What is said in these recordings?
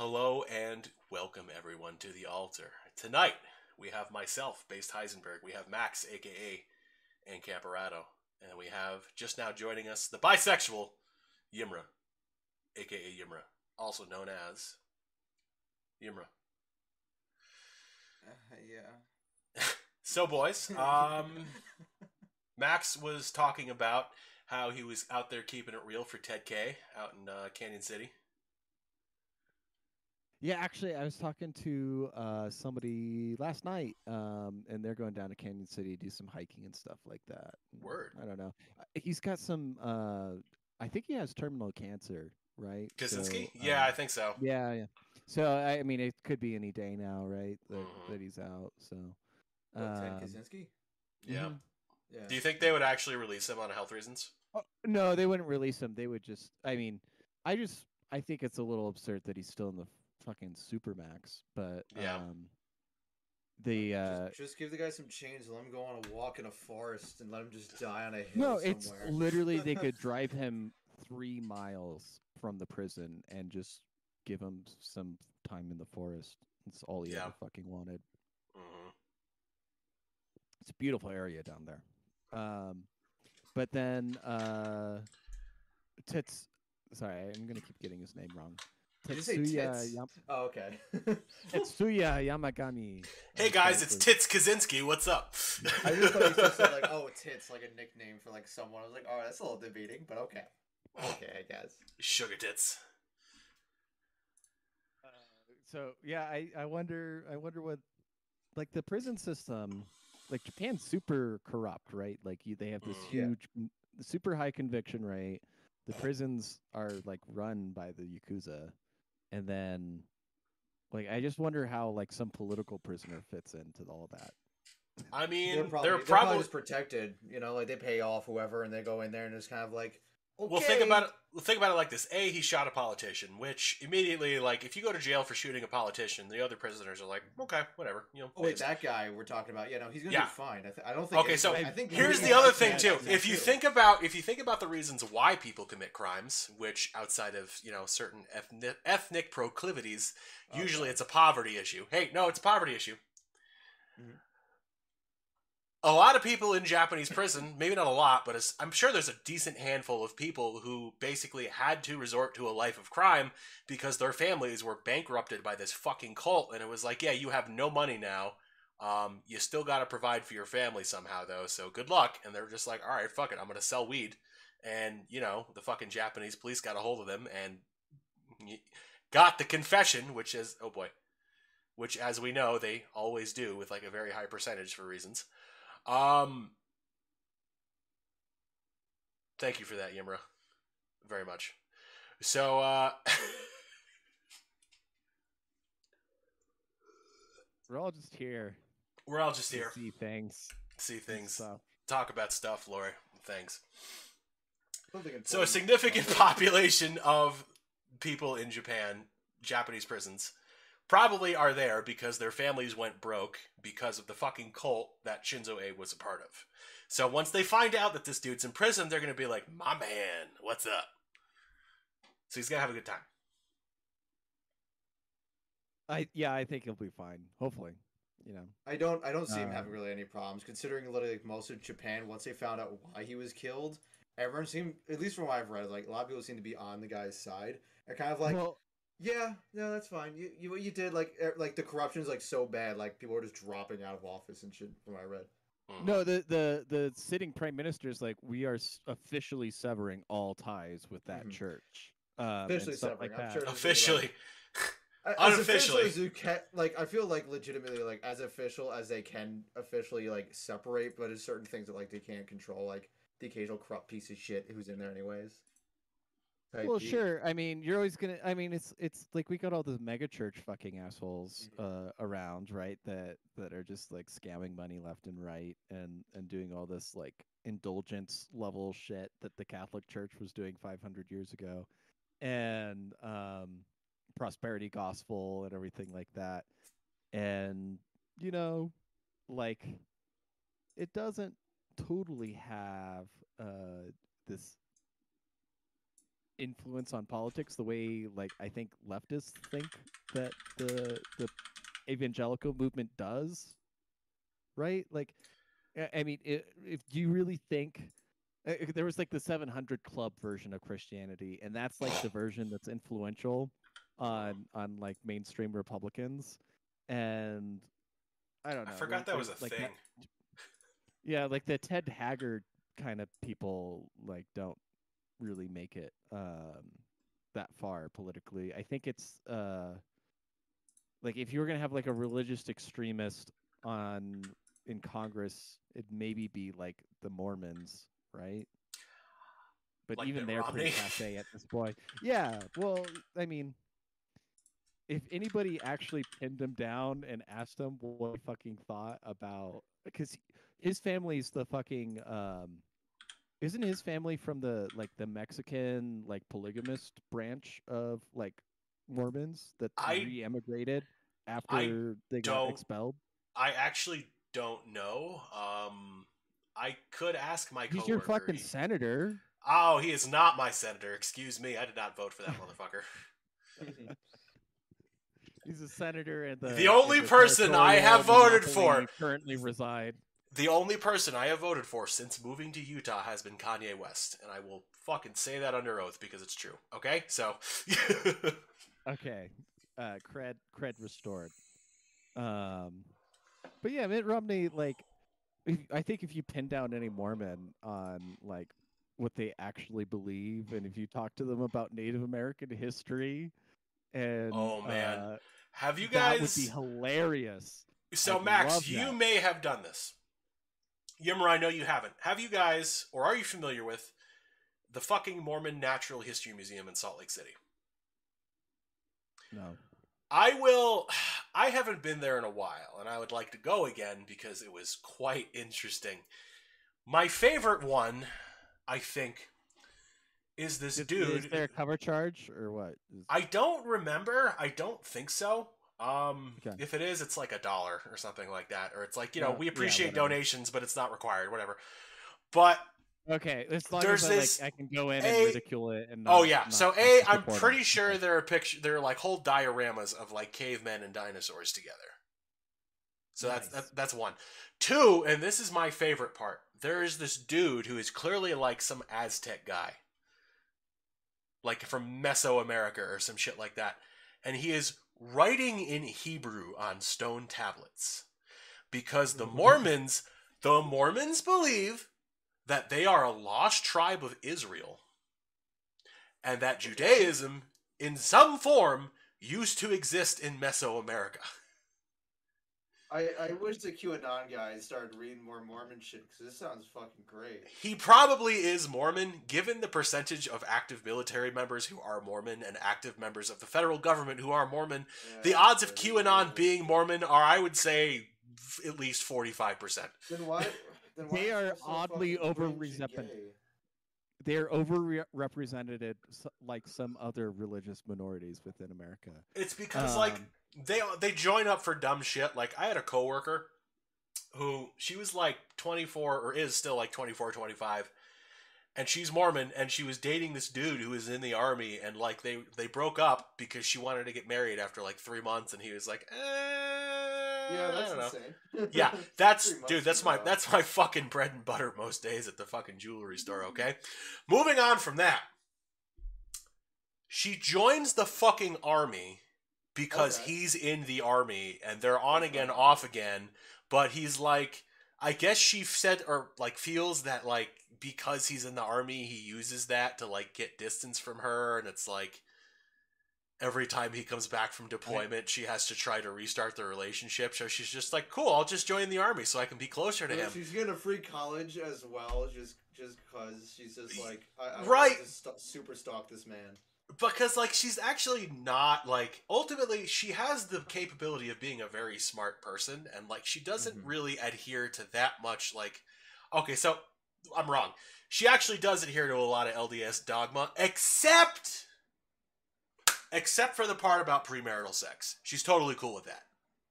Hello and welcome everyone to the altar. Tonight we have myself, based Heisenberg, we have Max, aka Encaparado, and we have just now joining us the bisexual Yimra, aka Yimra, also known as Yimra. Yeah. So boys, Max was talking about how he was out there keeping it real for Ted K out in Canyon City. Yeah, actually, I was talking to somebody last night, and they're going down to Canyon City to do some hiking and stuff like that. Word. I don't know. He's got some, I think he has terminal cancer, right? Kaczynski? So, yeah, I think so. Yeah, yeah. So, I mean, it could be any day now, right, that he's out. So. Ted Kaczynski? Yeah. Mm-hmm. Yeah. Do you think they would actually release him on health reasons? Oh, no, they wouldn't release him. They would just, I mean, I think it's a little absurd that he's still in the fucking Supermax, but yeah, just give the guy some change, let him go on a walk in a forest, and let him just die on a hill. No, it's somewhere. Literally, they could drive him 3 miles from the prison and just give him some time in the forest. That's all he ever fucking wanted. It's a beautiful area down there, but then Tits. Sorry, I'm gonna keep getting his name wrong. Oh, okay. Suya Yamagami. Hey guys, it's Tits Kaczynski. What's up? I just thought you said like, oh, Tits, like a nickname for like someone. I was like, oh, that's a little debating, but okay. Okay, I guess. Sugar Tits. So yeah, I wonder what, like, the prison system, like Japan's super corrupt, right? Like they have this huge, super high conviction rate. The prisons are like run by the Yakuza. And then, like, I just wonder how, like, some political prisoner fits into all that. I mean, they're probably just protected, you know, like, they pay off whoever, and they go in there and just kind of, like, okay. Well, think about it like this. A, he shot a politician, which immediately, like, if you go to jail for shooting a politician, the other prisoners are like, okay, whatever. You know, that guy we're talking about, no, he's going to be fine. I don't think... Okay, so I think here's the other thing, too. If you think about the reasons why people commit crimes, which outside of, you know, certain ethnic proclivities, usually it's a poverty issue. Hey, no, it's a poverty issue. Mm-hmm. A lot of people in Japanese prison, maybe not a lot, but I'm sure there's a decent handful of people who basically had to resort to a life of crime because their families were bankrupted by this fucking cult. And it was like, yeah, you have no money now. You still got to provide for your family somehow, though. So good luck. And they're just like, all right, fuck it. I'm going to sell weed. And, you know, the fucking Japanese police got a hold of them and got the confession, which is, oh boy, which, as we know, they always do with like a very high percentage for reasons. Thank you for that, Yimra, very much. So, We're all just here. See things. Talk about stuff, Lori. Thanks. So a significant population of people in Japan, Japanese prisons, probably are there because their families went broke because of the fucking cult that Shinzo Abe was a part of. So once they find out that this dude's in prison, they're going to be like, my man, what's up? So he's going to have a good time. I think he'll be fine. Hopefully. You know, I don't see him having really any problems, considering literally like most of Japan, once they found out why he was killed, everyone seemed, at least from what I've read, like a lot of people seem to be on the guy's side. They're kind of like... Well, yeah, no, that's fine. You did, like the corruption is like so bad, like people are just dropping out of office and shit. From what I read, no, the sitting prime minister is like, we are officially severing all ties with that church. Officially severing, like I'm sure. Officially, like, unofficially, as you can, like I feel like legitimately, like as official as they can officially like separate, but there's certain things that like they can't control, like the occasional corrupt piece of shit who's in there anyways. Well, sure. I mean, you're always gonna. I mean, it's like we got all those mega church fucking assholes around, right? That are just like scamming money left and right, and doing all this like indulgence level shit that the Catholic Church was doing 500 years ago, and prosperity gospel and everything like that. And you know, like it doesn't totally have this influence on politics the way, like, I think leftists think that the evangelical movement does, right? Like, I mean, if you really think there was like the 700 Club version of Christianity, and that's like the version that's influential on like mainstream Republicans, and I don't know. I forgot like, that was a like thing. That, yeah, like the Ted Haggard kind of people like don't really make it that far politically. I think it's like if you were gonna have like a religious extremist on in Congress, it'd maybe be like the Mormons, right? But like even they're pretty passe at this point. Yeah, well, I mean, if anybody actually pinned him down and asked him what he fucking thought about, because his family's the fucking isn't his family from the like the Mexican like polygamist branch of like Mormons that re-emigrated after they got expelled? I actually don't know. I could ask my coworker. He's your fucking senator. Oh, he is not my senator. Excuse me. I did not vote for that motherfucker. He's a senator and the only person I have voted for currently reside. The only person I have voted for since moving to Utah has been Kanye West, and I will fucking say that under oath because it's true. Okay, so okay, cred restored. But yeah, Mitt Romney, like, I think if you pin down any Mormon on like what they actually believe, and if you talk to them about Native American history, and oh man, have you guys? That would be hilarious. So I'd Max, you may have done this. Yimra, I know you haven't. Have you guys, or are you familiar with, the fucking Mormon Natural History Museum in Salt Lake City? No. I will... I haven't been there in a while, and I would like to go again because it was quite interesting. My favorite one, I think, is this dude... Is there a cover charge, or what? I don't remember. I don't think so. Okay. If it is, it's like $1 or something like that. Or it's like, you know, we appreciate donations, but it's not required, whatever. But okay, as long as this, like, I can go in and ridicule it. And so I'm pretty sure there are pictures, there are like whole dioramas of like cavemen and dinosaurs together. So nice. That's one. Two, and this is my favorite part. There is this dude who is clearly like some Aztec guy, like from Mesoamerica or some shit like that, and he is writing in Hebrew on stone tablets because the Mormons believe that they are a lost tribe of Israel and that Judaism in some form used to exist in Mesoamerica. I wish the QAnon guy started reading more Mormon shit because this sounds fucking great. He probably is Mormon, given the percentage of active military members who are Mormon and active members of the federal government who are Mormon. Yeah, the odds of QAnon being Mormon are, I would say, at least 45%. Then why they are so oddly overrepresented. They are overrepresented like some other religious minorities within America. It's because like. They join up for dumb shit. Like, I had a coworker who, she was like 24, or is still like 24, 25, and she's Mormon, and she was dating this dude who was in the army, and like, they broke up because she wanted to get married after like 3 months, and he was like, yeah, that's insane. Yeah, that's, dude, that's my fucking bread and butter most days at the fucking jewelry store, okay? Moving on from that, she joins the fucking army, because he's in the army, and they're on again, off again, but he's like, I guess she said, or like feels that like, because he's in the army, he uses that to like get distance from her, and it's like, every time he comes back from deployment, she has to try to restart the relationship, so she's just like, cool, I'll just join the army so I can be closer to him. She's getting a free college as well, just because she's just like, I want to super stalk this man. Because, like, she's actually not, like... Ultimately, she has the capability of being a very smart person, and, like, she doesn't really adhere to that much, like... Okay, so, I'm wrong. She actually does adhere to a lot of LDS dogma, except for the part about premarital sex. She's totally cool with that.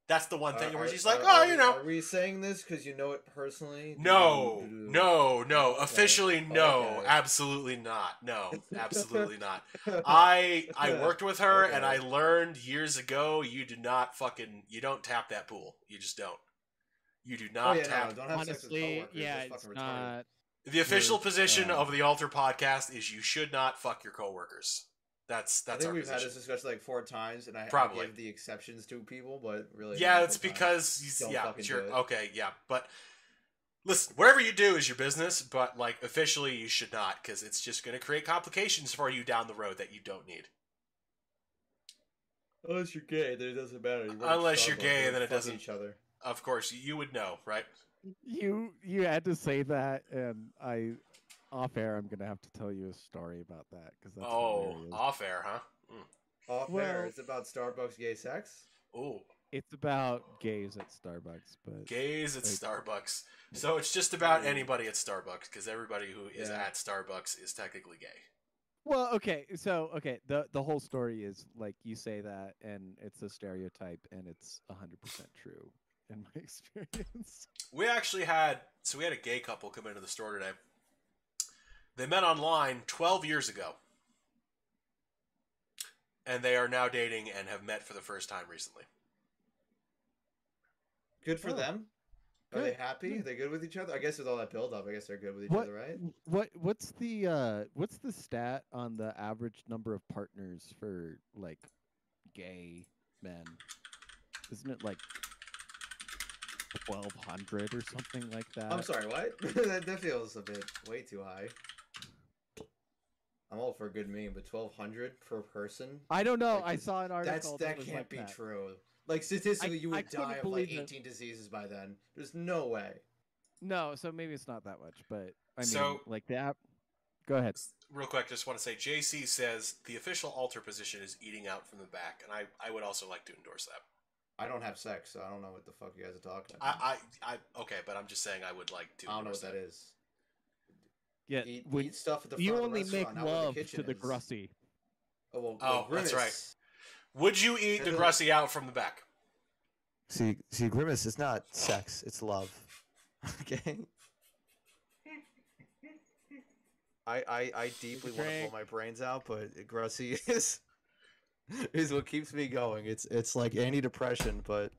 That's the one thing where she's like, oh, you know. Are we saying this because you know it personally? No, no, no. Officially, no. Okay. Absolutely not. No, absolutely not. I worked with her, okay, and I learned years ago, you do not fucking, you don't tap that pool. You just don't. You do not tap. No, don't have honestly, sex with it's not. The official position of the Alter podcast is you should not fuck your coworkers. That's I think we've position. Had this discussion like 4 times, and I give the exceptions to people, but really, yeah, it's because sure, okay, yeah, but listen, whatever you do is your business, but like officially, you should not, because it's just going to create complications for you down the road that you don't need. Unless you're gay, then it doesn't matter. Unless you're gay, and then it doesn't. Each other, of course, you would know, right? You had to say that, and I. Off air, I'm gonna have to tell you a story about that because that's hilarious. Off air, huh? Mm. Off air. It's about Starbucks gay sex. Oh, it's about gays at Starbucks, but gays at Starbucks. So it's just about anybody at Starbucks because everybody who is at Starbucks is technically gay. Well, okay, so the whole story is like you say that, and it's a stereotype, and it's 100% true in my experience. We actually had we had a gay couple come into the store today. They met online 12 years ago, and they are now dating and have met for the first time recently. Good for them. Are they happy? Are they good with each other? I guess with all that build up, I guess they're good with each other, right? What's the stat on the average number of partners for like gay men? Isn't it like 1,200 or something like that? I'm sorry, what? That feels a bit way too high. I'm all for a good meme, but 1,200 per person? I don't know. I saw an article that can't like be that. True. Like, statistically, you would die of, like, 18 diseases by then. There's no way. No, so maybe it's not that much, but, I mean, like, the app... Go ahead. Real quick, just want to say, JC says, the official altar position is eating out from the back, and I would also like to endorse that. I don't have sex, so I don't know what the fuck you guys are talking about. Okay, but I'm just saying I would like to. I don't know what that is. Yeah, eat stuff at the front of the restaurant. You only make love to the Grussie. Oh, that's right. Would you eat the Grussie out from the back? See, Grimace is not sex; it's love. Okay. I deeply want to pull my brains out, but Grussie is what keeps me going. It's like anti-depression, but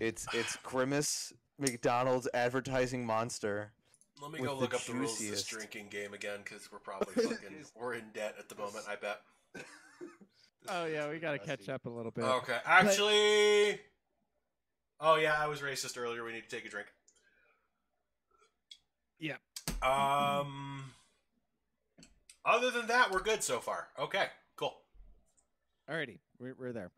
it's Grimace McDonald's advertising monster. Let me go look up the rules of this drinking game again, because we're probably fucking we're in debt at the moment. I bet. Oh yeah, we gotta catch up a little bit. Okay, actually. Oh yeah, I was racist earlier. We need to take a drink. Yeah. Other than that, we're good so far. Okay. Alrighty, we're there.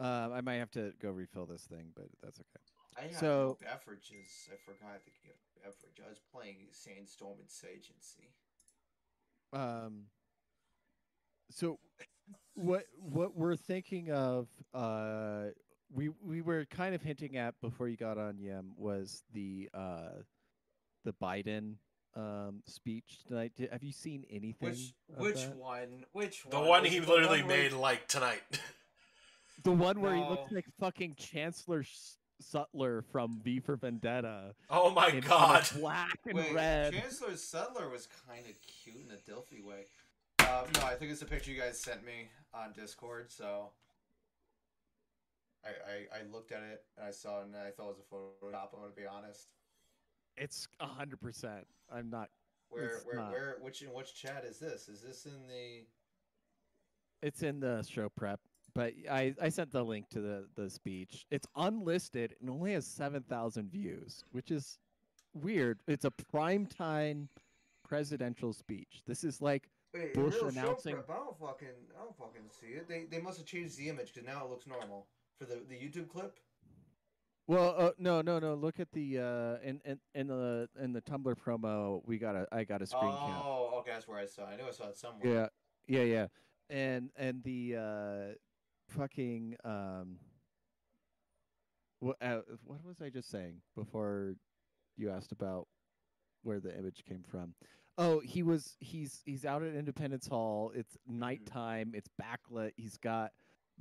I might have to go refill this thing, but that's okay. I had beverages. I forgot to get a beverage. I was playing Sandstorm Insurgency. So, what we're thinking of, we were kind of hinting at before you got on, Yem, was the Biden. Speech tonight. Have you seen anything? Which one? The one he literally made like tonight. The one where he looks like fucking Chancellor Sutler from V for Vendetta. Oh my god! Black and red. Chancellor Sutler was kind of cute in a Dilfy way. No, I think it's a picture you guys sent me on Discord. So I looked at it and I saw it and I thought it was a Photoshop. I'm gonna be honest. It's 100%. I'm not. Where? Which chat is this? Is this in the? It's in the show prep, but I sent the link to the speech. It's unlisted and only has 7,000 views, which is weird. It's a primetime presidential speech. This is like Bush announcing. I don't fucking see it. They must have changed the image because now it looks normal for the YouTube clip. Well, no. Look at the in the Tumblr promo. I got a screen count. Oh, okay, that's where I saw. I knew I saw it somewhere. Yeah. And the fucking what was I just saying before you asked about where the image came from? Oh, he's out at Independence Hall. It's nighttime. It's backlit. He's got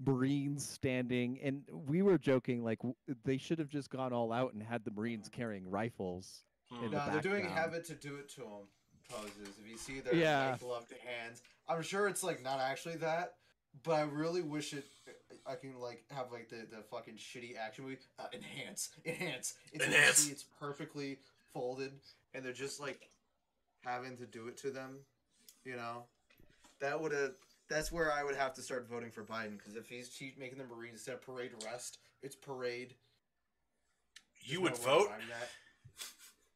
Marines standing, and we were joking like they should have just gone all out and had the Marines carrying rifles. In the background. They're doing have it to do it to them poses. If you see their like, gloved hands, I'm sure it's like not actually that, but I really wish it. I can like have like the fucking shitty action movie enhance. It's perfectly folded, and they're just like having to do it to them. You know, that would have. That's where I would have to start voting for Biden, because if he's making the Marines instead of parade rest, it's parade. You would vote?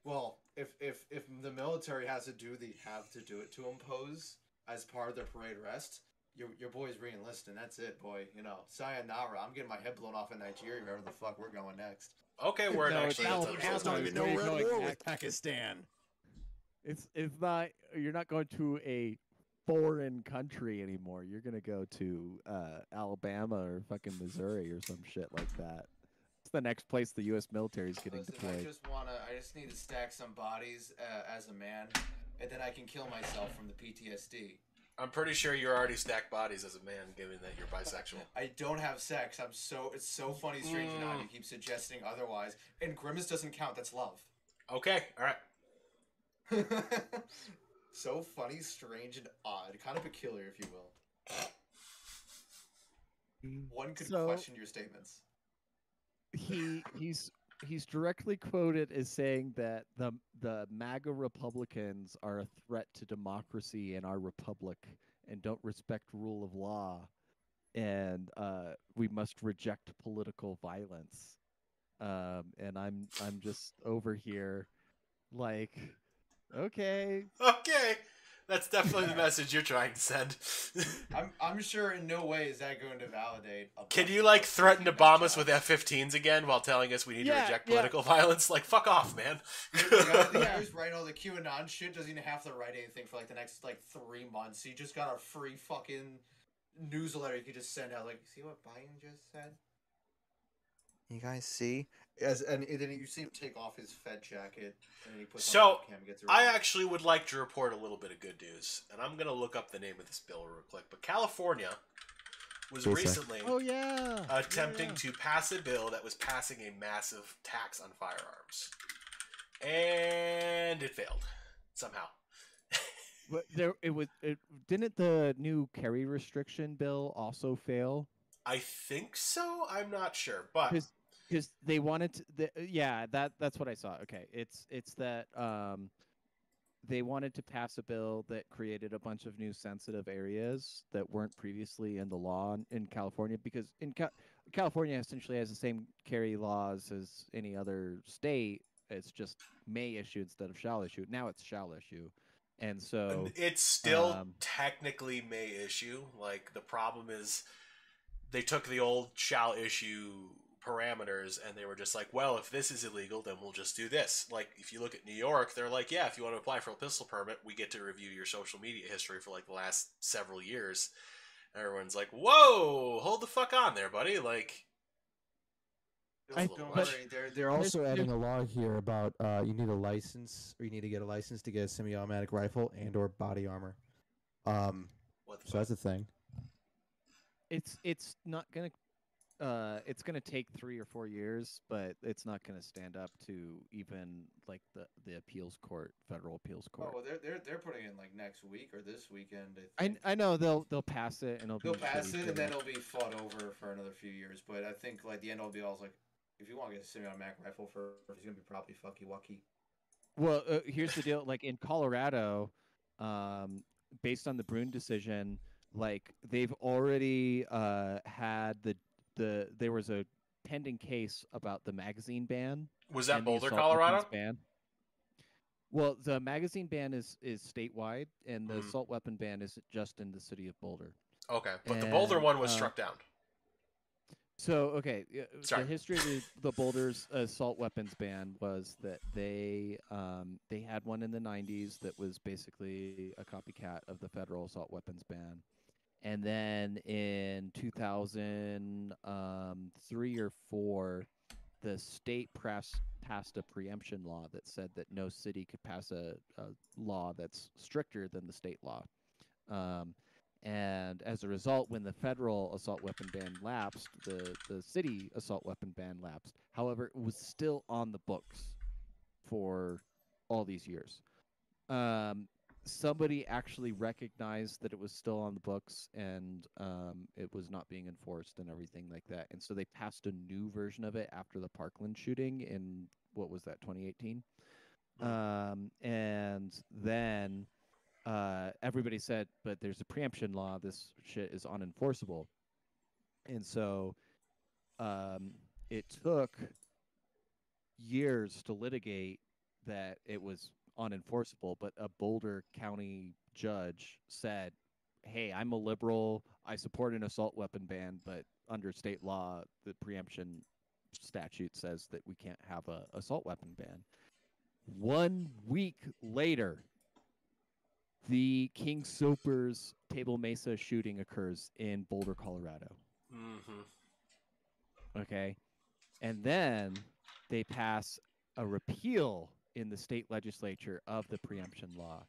Well, if the military has to do the have to do it to them pose as part of their parade rest, your boy's re-enlisting. That's it, boy. You know, sayonara. I'm getting my head blown off in Nigeria, wherever the fuck we're going next. Okay, we're actually. I don't even know where we're going with Pakistan. It's not. You're not going to a foreign country anymore. You're gonna go to Alabama or fucking Missouri or some shit like that. It's the next place the U.S. military is getting deployed. I just need to stack some bodies as a man, and then I can kill myself from the PTSD. I'm pretty sure you're already stacked bodies as a man, given that you're bisexual. I don't have sex. It's so funny, strange and odd. You keep suggesting otherwise, and Grimace doesn't count. That's love. Okay. All right. So funny, strange, and odd. Kind of peculiar, if you will. One could question your statements. He's directly quoted as saying that the MAGA Republicans are a threat to democracy and our republic and don't respect rule of law, and we must reject political violence. And I'm just over here like... Okay. That's definitely the message you're trying to send. I'm sure in no way is that going to validate. Can you like threaten to bomb us with F-15s again while telling us we need to reject political violence? Like, fuck off, man. Who's writing all the QAnon shit doesn't even have to write anything for like the next like 3 months. You just got a free fucking newsletter you can just send out. Like, see what Biden just said? You guys see? And then you see him take off his Fed jacket, and then he puts on the webcam and gets around. I actually would like to report a little bit of good news, and I'm going to look up the name of this bill real quick. But California was recently attempting to pass a bill that was passing a massive tax on firearms. And it failed. Somehow. But didn't the new carry restriction bill also fail? I think so. I'm not sure, but... Because they wanted to, that's what I saw. Okay, it's that they wanted to pass a bill that created a bunch of new sensitive areas that weren't previously in the law in California, because in California essentially has the same carry laws as any other state. It's just may issue instead of shall issue. Now it's shall issue. And so... It's still technically may issue. Like, the problem is they took the old shall issue... parameters, and they were just like, well, if this is illegal, then we'll just do this. Like, if you look at New York, they're like, yeah, if you want to apply for a pistol permit, we get to review your social media history for like the last several years. And everyone's like, whoa, hold the fuck on there, buddy. Like, don't worry. They're also adding a law here about you need a license, or you need to get a license to get a semi-automatic rifle and or body armor. So that's a thing. It's not gonna. It's going to take 3 or 4 years, but it's not going to stand up to even like the appeals court, federal appeals court. Oh, well, they're putting in like next week or this weekend. I think. I know they'll pass it, and they'll pass it, and then it'll be fought over for another few years. But I think like the end will be all like, if you want to get a semi-automatic rifle for, it's going to be probably fucky wucky. Well, here's the deal. Like in Colorado, based on the Brune decision, like they've already had there was a pending case about the magazine ban. Was that Boulder, Colorado? Well, the magazine ban is statewide, and the assault weapon ban is just in the city of Boulder. Okay, but the Boulder one was struck down. So, okay, the history of the Boulder's assault weapons ban was that they had one in the 90s that was basically a copycat of the federal assault weapons ban. And then in 2003 or 4, the state passed a preemption law that said that no city could pass a law that's stricter than the state law. And as a result, when the federal assault weapon ban lapsed, the city assault weapon ban lapsed. However, it was still on the books for all these years. Somebody actually recognized that it was still on the books and it was not being enforced and everything like that. And so they passed a new version of it after the Parkland shooting in, what was that, 2018? And then... everybody said, but there's a preemption law. This shit is unenforceable. And so it took years to litigate that it was unenforceable. But a Boulder County judge said, hey, I'm a liberal. I support an assault weapon ban. But under state law, the preemption statute says that we can't have an assault weapon ban. 1 week later, the King Soopers Table Mesa shooting occurs in Boulder, Colorado. Mm-hmm. Okay. And then they pass a repeal in the state legislature of the preemption law.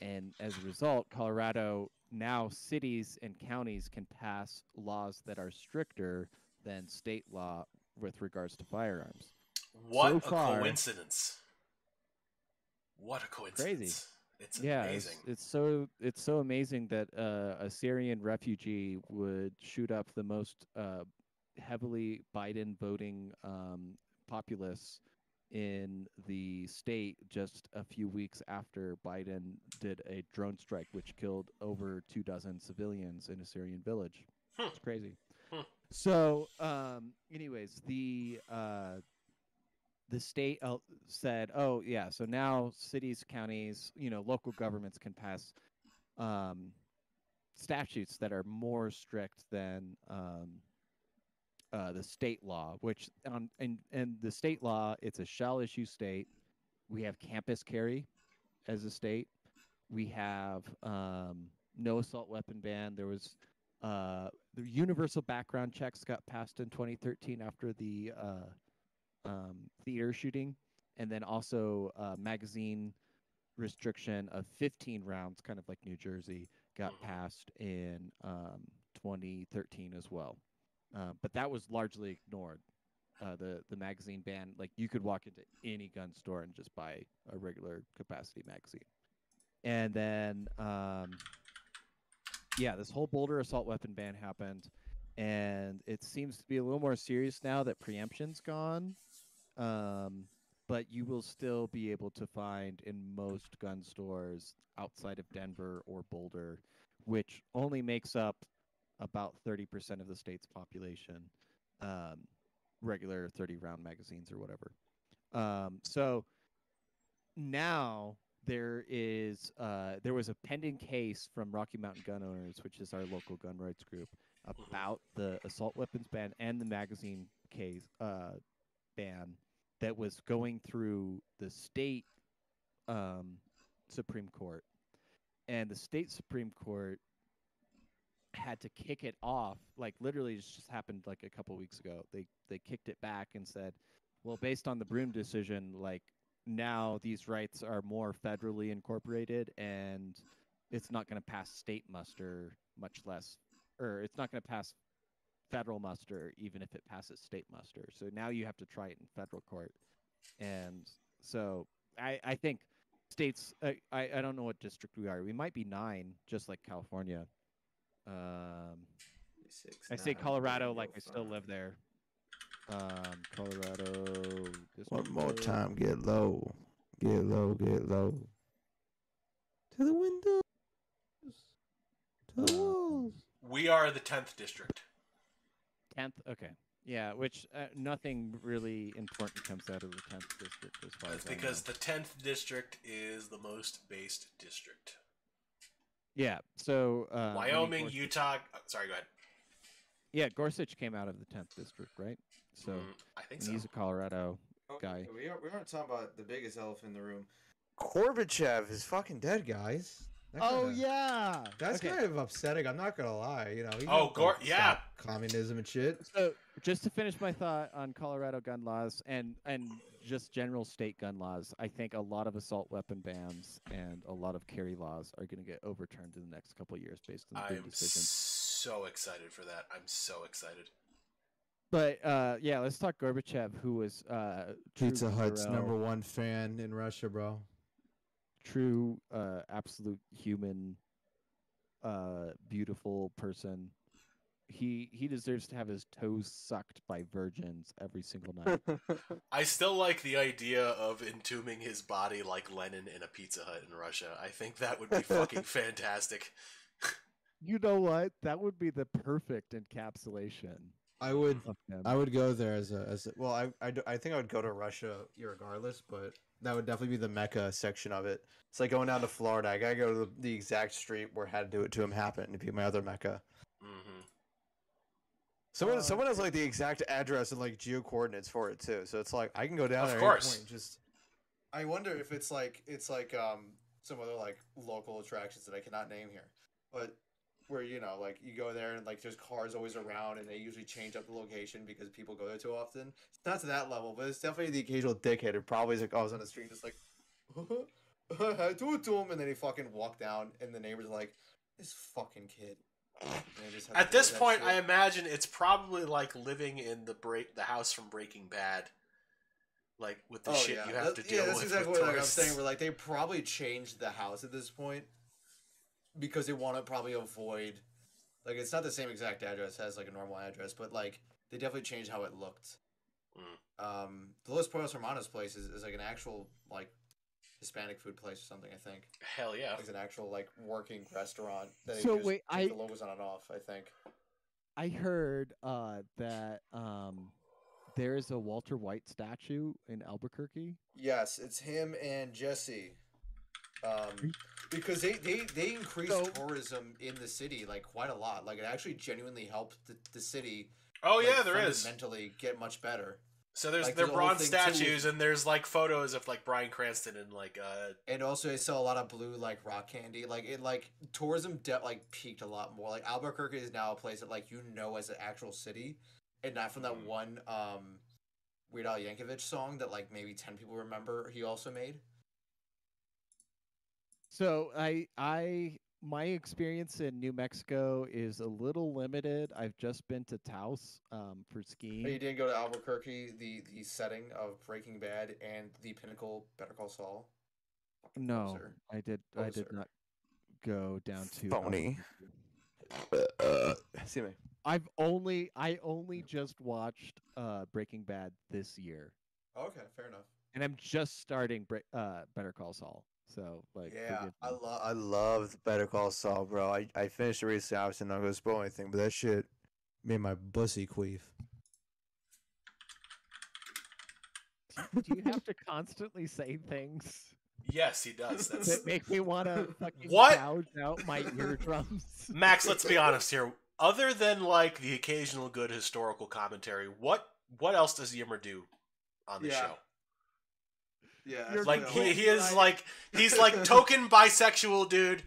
And as a result, Colorado now cities and counties can pass laws that are stricter than state law with regards to firearms. What a coincidence. What a coincidence. Crazy. It's amazing. It's so amazing that a Syrian refugee would shoot up the most heavily Biden voting populace in the state just a few weeks after Biden did a drone strike, which killed over 24 civilians in a Syrian village. Huh. It's crazy. Huh. So, anyways, the state said, oh, yeah, so now cities, counties, local governments can pass statutes that are more strict than the state law, which and the state law, it's a shall issue state. We have campus carry as a state. We have no assault weapon ban. There was the universal background checks got passed in 2013 after the theater shooting, and then also magazine restriction of 15 rounds, kind of like New Jersey, got passed in 2013 as well. But that was largely ignored. The magazine ban, like you could walk into any gun store and just buy a regular capacity magazine. And then, this whole Boulder assault weapon ban happened, and it seems to be a little more serious now that preemption's gone. But you will still be able to find in most gun stores outside of Denver or Boulder, which only makes up about 30% of the state's population, regular 30-round magazines or whatever. So now there was a pending case from Rocky Mountain Gun Owners, which is our local gun rights group, about the assault weapons ban and the magazine case ban that was going through the state Supreme Court. And the state Supreme Court had to kick it off. Like, literally, it just happened like a couple weeks ago. They kicked it back and said, well, based on the Broom decision, like, now these rights are more federally incorporated, and it's not going to pass state muster, much less, or it's not going to pass federal muster, even if it passes state muster. So now you have to try it in federal court. And so I think states, I don't know what district we are. We might be 9, just like California. 6, I say Colorado, like I still live there. Colorado. One more time, get low. Get low, get low. To the windows. To the walls. We are the 10th district. 10th, okay, yeah. Which nothing really important comes out of the 10th district as far as I know. Because the 10th district is the most based district. Yeah. So Wyoming, Utah. Sorry, go ahead. Yeah, Gorsuch came out of the 10th district, right? So I think so. He's a Colorado guy. We aren't talking about the biggest elephant in the room. Gorbachev is fucking dead, guys. That's kind of upsetting. I'm not gonna lie, communism and shit. So, just to finish my thought on Colorado gun laws and just general state gun laws. I think a lot of assault weapon bans and a lot of carry laws are going to get overturned in the next couple of years based on the decisions. So excited for that. I'm so excited. But yeah, let's talk Gorbachev, who was Pizza Hut's number one fan in Russia, bro. True, absolute human, beautiful person. He deserves to have his toes sucked by virgins every single night. I still like the idea of entombing his body like Lenin in a Pizza Hut in Russia. I think that would be fucking fantastic. You know what? That would be the perfect encapsulation. I would go there as a well. I think I would go to Russia regardless, but that would definitely be the Mecca section of it. It's like going down to Florida. I gotta go to the exact street where How to Do It to Him happened to be my other Mecca. Mm-hmm. Someone has like the exact address and like geo coordinates for it too. So it's like I can go down there. Of course. I wonder if it's like some other like local attractions that I cannot name here, but. Where, you know, like, you go there and, like, there's cars always around and they usually change up the location because people go there too often. It's not to that level, but it's definitely the occasional dickhead who probably is like, oh, I was on the street just like, I do it to him. And then he fucking walked down and the neighbors are like, this fucking kid. At this point, I imagine it's probably like living in the house from Breaking Bad. Like, with the shit you have to deal with. Yeah, that's exactly what I'm saying. We're like, they probably changed the house at this point. Because they want to probably avoid, like, it's not the same exact address as like a normal address, but like they definitely changed how it looked. Mm. The Los Pollos Hermanos place is like an actual like Hispanic food place or something. I think. Hell yeah! It's an actual like working restaurant. That so just, wait, the logos on and off. I think. I heard that there is a Walter White statue in Albuquerque. Yes, it's him and Jesse. Because they increased tourism in the city like quite a lot. Like it actually genuinely helped the city. Oh yeah, like, there is mentally get much better. So there's like, their bronze statues too. And there's like photos of like Bryan Cranston and like and also they sell a lot of blue like rock candy. Like it like tourism like peaked a lot more. Like Albuquerque is now a place that like you know as an actual city, and not from that one Weird Al Yankovic song that like maybe 10 people remember he also made. So my experience in New Mexico is a little limited. I've just been to Taos for skiing. But you didn't go to Albuquerque, the setting of Breaking Bad and the pinnacle Better Call Saul. No, oh, I did not go down to Phony. See me. I only just watched Breaking Bad this year. Oh, okay, fair enough. And I'm just starting Better Call Saul. So like yeah, I love Better Call Saul, bro. I finished it recently. Obviously, not gonna spoil anything, but that shit made my bussy queef. Do you have to constantly say things? Yes, he does. That make me want to fucking gouge out my eardrums. Max, let's be honest here. Other than like the occasional good historical commentary, what else does Yimmer do on the show? Yeah, like he is like he's like token bisexual dude.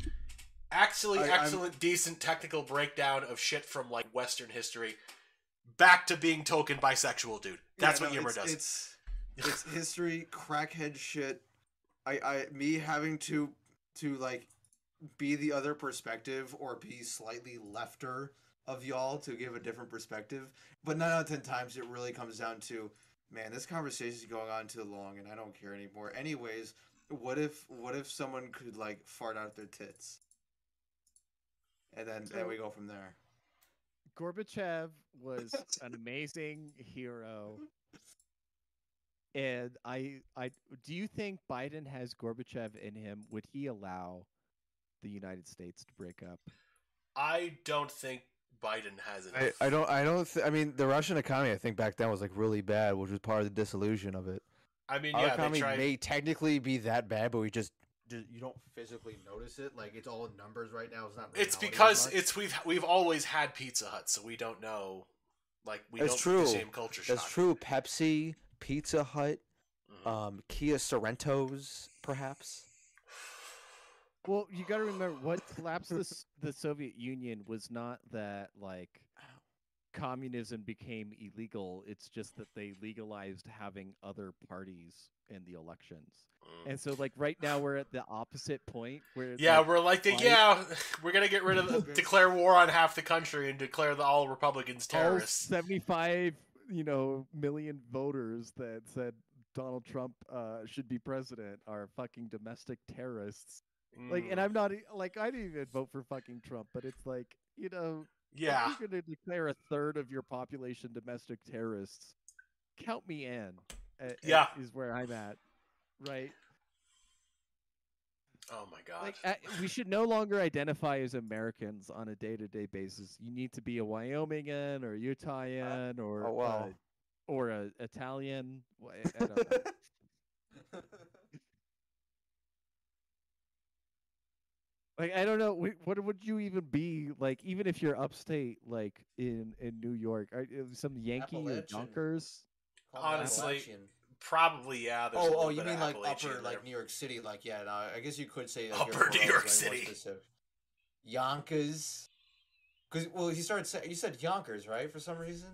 Actually, excellent, decent technical breakdown of shit from like Western history. Back to being token bisexual dude. That's what Yimmer does. It's history, crackhead shit. Me having to like be the other perspective or be slightly lefter of y'all to give a different perspective. But 9 out of 10 times, it really comes down to. Man, this conversation is going on too long, and I don't care anymore. Anyways, what if someone could like fart out their tits, and then we go from there. Gorbachev was an amazing hero, and I do you think Biden has Gorbachev in him? Would he allow the United States to break up? I don't think. Biden hasn't. I mean, the Russian economy, I think back then was like really bad, which was part of the disillusion of it. I mean, our economy may technically be that bad, but we just you don't physically notice it. Like it's all in numbers right now. It's not. It's because we've always had Pizza Hut, so we don't know. Like we don't do the same culture shock. That's true. Pepsi, Pizza Hut, Kia Sorrentos, perhaps. Well, you got to remember what collapsed the Soviet Union was not that like communism became illegal. It's just that they legalized having other parties in the elections. And so, like, right now we're at the opposite point where it's we're gonna get rid of the, declare war on half the country and declare the all Republicans terrorists. All 75 million voters that said Donald Trump should be president are fucking domestic terrorists. Like, and I'm not, like, I didn't even vote for fucking Trump, but it's like, yeah, if you're going to declare a third of your population domestic terrorists, count me in. Yeah, is where I'm at, right? Oh my god! Like, we should no longer identify as Americans on a day-to-day basis. You need to be a Wyomingan or Utahian or a Italian. I don't know. Like, I don't know, what would you even be, like, even if you're upstate, like, in New York? Some Yankee or Yonkers? Honestly, probably, yeah. Oh, you mean, like, upper, like, New York City? Like, yeah, no, I guess you could say... Like, upper New York City. Yonkers. Because, well, you said Yonkers, right, for some reason?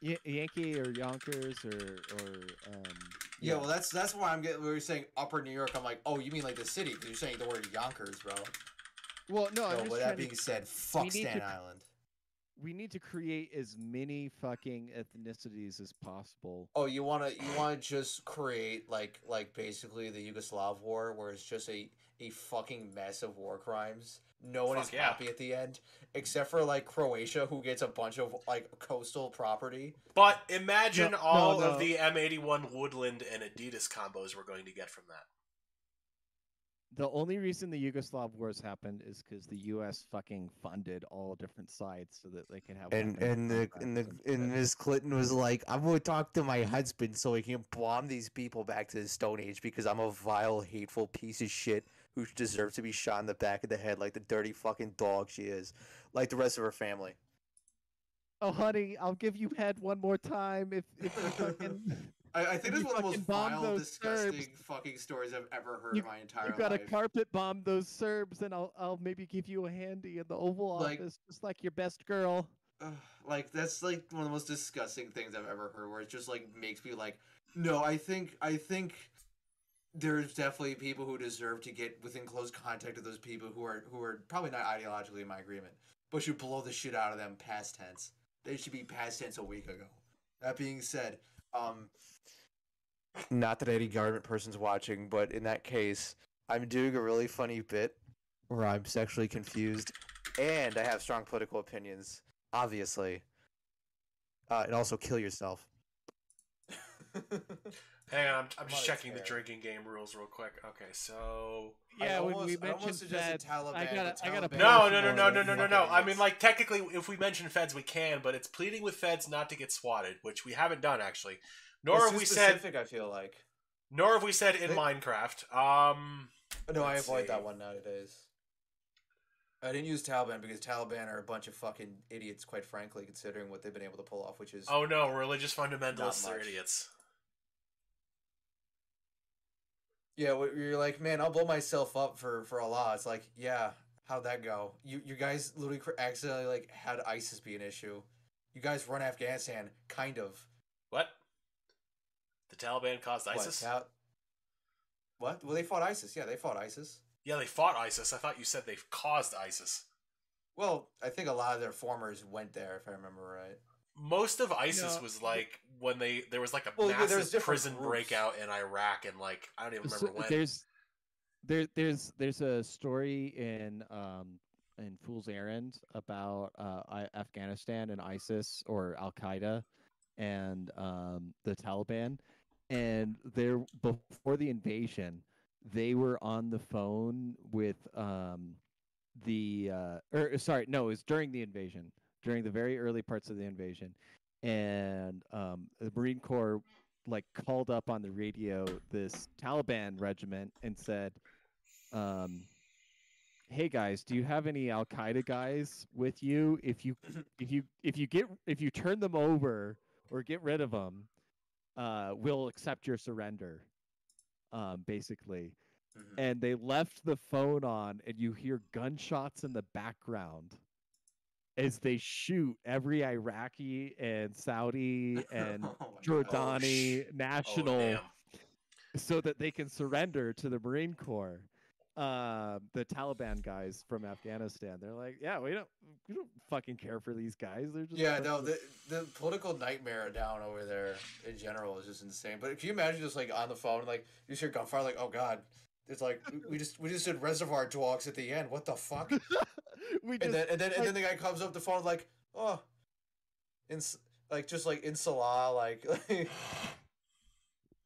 Yeah, Yankee or Yonkers or yeah, well, that's why I'm getting. We were saying upper New York. I'm like, oh, you mean like the city? You're saying the word Yonkers, bro. Well, no. So, with that being said, fuck Staten Island. We need to create as many fucking ethnicities as possible. Oh, you wanna just create like basically the Yugoslav War, where it's just a fucking mess of war crimes. No one is happy at the end, except for like Croatia, who gets a bunch of like coastal property. But imagine all of the M81 Woodland and Adidas combos we're going to get from that. The only reason the Yugoslav wars happened is because the U.S. fucking funded all different sides so that they could have. And Ms. Clinton was like, "I'm going to talk to my husband so he can bomb these people back to the Stone Age because I'm a vile, hateful piece of shit who deserves to be shot in the back of the head like the dirty fucking dog she is, like the rest of her family." Oh, honey, I'll give you head one more time if you fucking. I think it's one of the most vile, disgusting fucking stories I've ever heard in my entire life. You gotta carpet bomb those Serbs, and I'll maybe give you a handy in the Oval Office, just like your best girl. Like, that's like one of the most disgusting things I've ever heard, where it just like makes me like, no, I think there's definitely people who deserve to get within close contact with those people who are probably not ideologically in my agreement, but should blow the shit out of them past tense. They should be past tense a week ago. That being said, not that any government person's watching, but in that case, I'm doing a really funny bit where I'm sexually confused and I have strong political opinions, obviously. And also kill yourself. Hang on, I'm just checking the drinking game rules real quick. Okay, so yeah, when we mentioned that, I gotta. No. I mean, like, technically, if we mention feds, we can, but it's pleading with feds not to get swatted, which we haven't done actually. Nor have we said. I feel like. Nor have we said in Minecraft. No, I avoid that one nowadays. I didn't use Taliban because Taliban are a bunch of fucking idiots, quite frankly, considering what they've been able to pull off, which is. Oh no, religious fundamentalists are idiots. Yeah, you're like, man, I'll blow myself up for Allah. It's like, yeah, how'd that go? You guys literally accidentally like had ISIS be an issue. You guys run Afghanistan, kind of. What? The Taliban caused ISIS? What? Well, they fought ISIS. Yeah, they fought ISIS. Yeah, they fought ISIS. I thought you said they caused ISIS. Well, I think a lot of their formers went there, if I remember right. Most of ISIS was like when there was like a massive prison breakout in Iraq, and like I don't even remember when. There's a story in Fool's Errand about Afghanistan and ISIS or Al Qaeda and the Taliban, and before the invasion, they were on the phone with it was during the invasion. During the very early parts of the invasion, and the Marine Corps like called up on the radio this Taliban regiment and said, "Hey guys, do you have any Al Qaeda guys with you? If you turn them over or get rid of them, we'll accept your surrender." Basically, and they left the phone on, and you hear gunshots in the background. is they shoot every Iraqi and Saudi and Jordani national so that they can surrender to the Marine Corps. The Taliban guys from Afghanistan, they're like, yeah, we don't fucking care for these guys. They're just the political nightmare down over there in general is just insane. But can you imagine just like on the phone, like you just hear gunfire, like, oh god, it's like we just did Reservoir Dogs at the end. What the fuck? and then the guy comes up the phone like, oh, in Salah, like.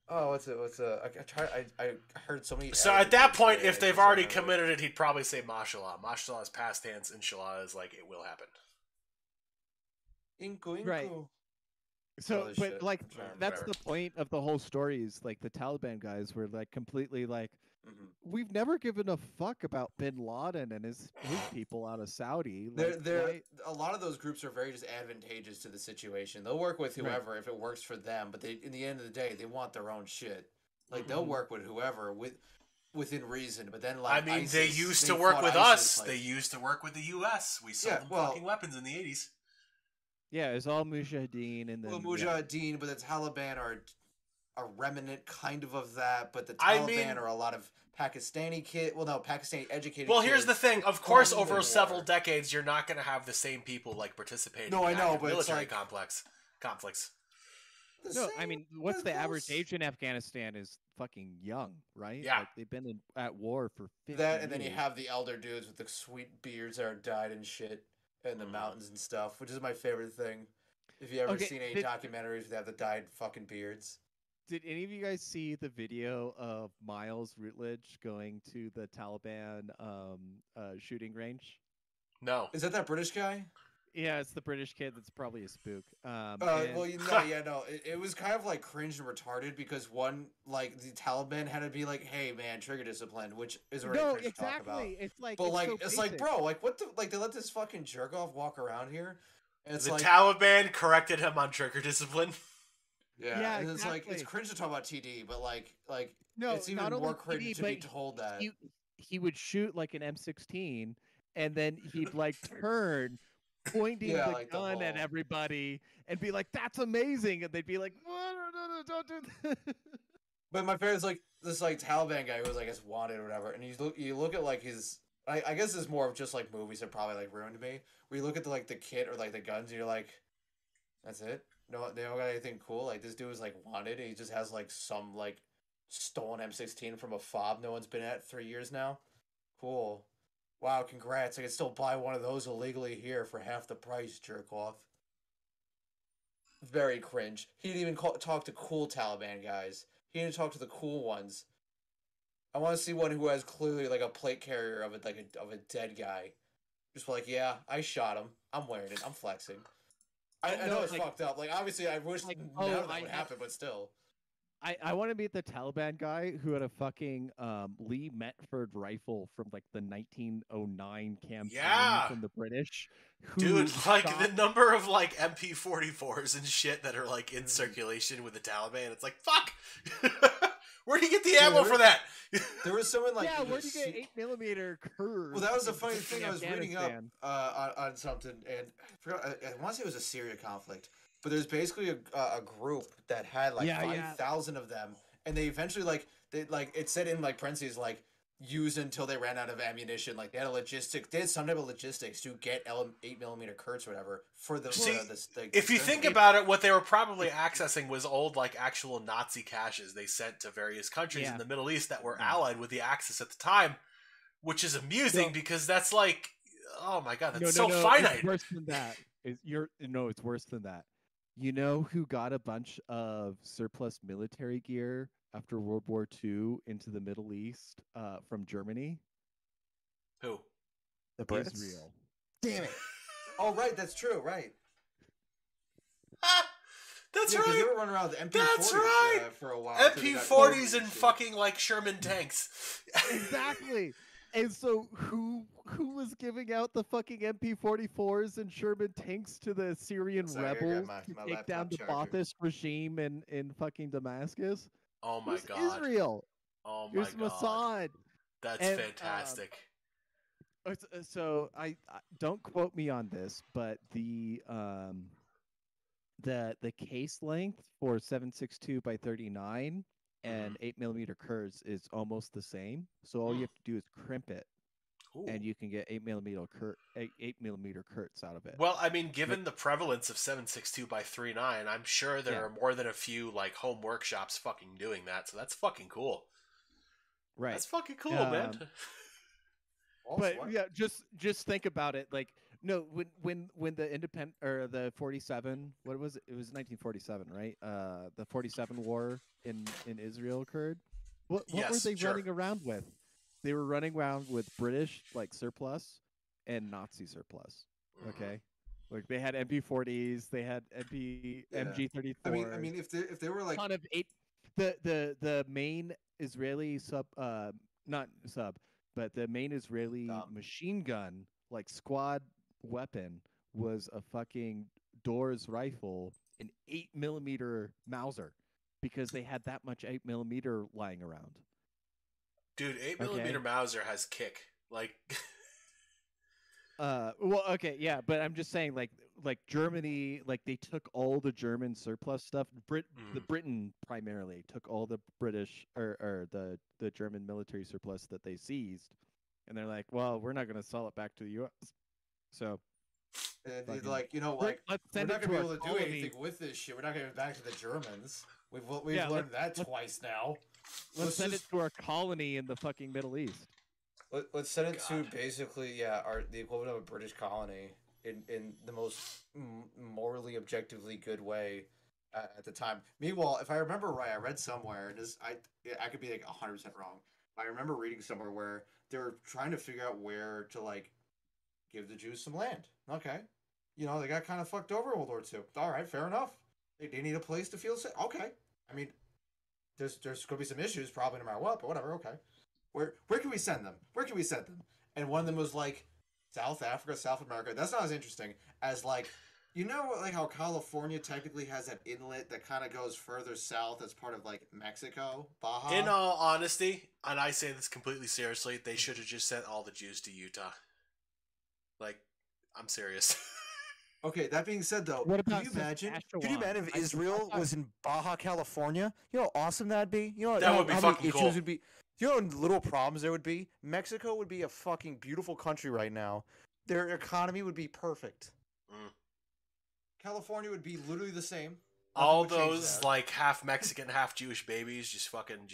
Oh, I heard so many. So at that point, if they've already committed it, he'd probably say mashallah. Mashallah is past tense. Inshallah is like it will happen. Inku. Right. So, but like that's the point of the whole story is like the Taliban guys were like completely like, we've never given a fuck about Bin Laden and his people out of Saudi. Like, a lot of those groups are very just advantageous to the situation. They'll work with whoever if it works for them, but in the end of the day, they want their own shit. Like they'll work with whoever within reason. But then, like, I mean, ISIS, they used to work with ISIS, us. Like, they used to work with the U.S. We sold them fucking weapons in the 80s. Yeah, it's all Mujahideen and but the Taliban are a remnant kind of that, but the Taliban are a lot of Pakistani kids. Well, no, Pakistani educated. Well, here's the thing. Of course, over several decades, you're not going to have the same people like participating. No, I know, but military it's like conflicts. No, I mean, what's the average age in Afghanistan is fucking young, right? Yeah, like, they've been at war for 50 years. And then you have the elder dudes with the sweet beards that are dyed and shit, and the mountains and stuff, which is my favorite thing. If you ever seen any documentaries that have the dyed fucking beards. Did any of you guys see the video of Miles Routledge going to the Taliban shooting range? No. Is that British guy? Yeah, it's the British kid that's probably a spook. It was kind of like cringe and retarded because one, like the Taliban had to be like, "Hey, man, trigger discipline," which is already cringe to talk about. It's like, but it's like, so it's basic. Like, bro, like what the, like they let this fucking jerk off walk around here. And it's the Taliban corrected him on trigger discipline. Yeah, and it's like it's cringe to talk about TD, but it's even more cringe to be told that he would shoot like an M16, and then he'd like turn, pointing the gun at everybody, and be like, "That's amazing," and they'd be like, "No, don't do that." But my parents like this like Taliban guy who was like it's wanted or whatever, and you look at like his. I guess it's more of just like movies that probably like ruined me. Where you look at the kit or like the guns, and you're like, "That's it." No, they don't got anything cool. Like this dude is like wanted, and he just has like some like stolen M16 from a fob no one's been at 3 years now. Cool. Wow, congrats! I can still buy one of those illegally here for half the price. Jerk off. Very cringe. He didn't even talk to cool Taliban guys. He didn't talk to the cool ones. I want to see one who has clearly like a plate carrier of a dead guy. Just like, yeah, I shot him. I'm wearing it. I'm flexing. I know it's like, fucked up. Like, obviously, I wish like, that would happen, but still. I want to meet the Taliban guy who had a fucking Lee Metford rifle from, like, the 1909 campaign from the British. Dude, like, the number of, like, MP44s and shit that are, like, in circulation with the Taliban. It's like, fuck! Where do you get the ammo for that? There was someone like... Yeah, where do you get 8mm curve? Well, that was a funny thing I was reading up on something, and I want to say it was a Syria conflict, but there's basically a group that had like 5,000 of them, and they eventually it said in like parentheses like used until they ran out of ammunition. Like they had some type of logistics to get 8mm curves or whatever for the. See, if you think about it, what they were probably accessing was old like actual Nazi caches they sent to various countries in the Middle East that were allied with the Axis at the time, which is amusing because that's like, oh my god, that's finite. It's worse than that. It's worse than that. You know who got a bunch of surplus military gear after World War II into the Middle East from Germany? Who? The Brits? Israel. Damn it. Oh, right. That's true. Right. That's right. They were running around with MP40s for a while. MP40s and fucking like Sherman tanks. Exactly. And so who was giving out the fucking MP44s and Sherman tanks to the Syrian rebels to take down the Ba'athist regime in fucking Damascus? Oh my god! Israel. Oh my god! Here's Mossad. That's fantastic. So I don't quote me on this, but the case length for 762 by 39 and 8mm curves is almost the same. So all you have to do is crimp it, and you can get 8mm curts out of it. Well, I mean, given the prevalence of 762 by 39, I'm sure there are more than a few like home workshops fucking doing that. So that's fucking cool. Right. That's fucking cool, man. But yeah, just think about it. Like, no, when the independent or the 47, what was it? It was 1947, right? The 47 war in Israel occurred. What yes, were they running around with? They were running around with British like surplus and Nazi surplus. Okay, like they had MP40s, they had MG34. I mean, if they were like kind of the main Israeli main Israeli machine gun, like squad weapon, was a fucking Doors rifle, an 8mm Mauser, because they had that much 8mm lying around. Dude, 8mm Mauser has kick. Like, but I'm just saying, like Germany, like they took all the German surplus stuff. Britain primarily took all the British or the German military surplus that they seized, and they're like, well, we're not going to sell it back to the U.S. So, we're not going to be able to do anything with this shit. We're not going to give it back to the Germans. We've learned that twice now. Let's send it to our colony in the fucking Middle East. Let's send it to basically, the equivalent of a British colony in the most morally, objectively good way at the time. Meanwhile, if I remember right, I read somewhere, and I could be like 100% wrong. I remember reading somewhere where they were trying to figure out where to like give the Jews some land. Okay, they got kind of fucked over in World War II. All right, fair enough. They need a place to feel safe. Okay, I mean, there's going to be some issues probably no matter what, but whatever. Okay. Where can we send them? Where can we send them? And one of them was like South Africa, South America. That's not as interesting as like, like how California technically has that inlet that kind of goes further south as part of like Mexico, Baja. In all honesty, and I say this completely seriously, they should have just sent all the Jews to Utah. Like, I'm serious. Okay, that being said, though, could you imagine if Israel was in Baja California? You know how awesome that'd be? That would be fucking cool. Would be, little problems there would be? Mexico would be a fucking beautiful country right now. Their economy would be perfect. Mm. California would be literally the same. All those, like, half Mexican, half Jewish babies just fucking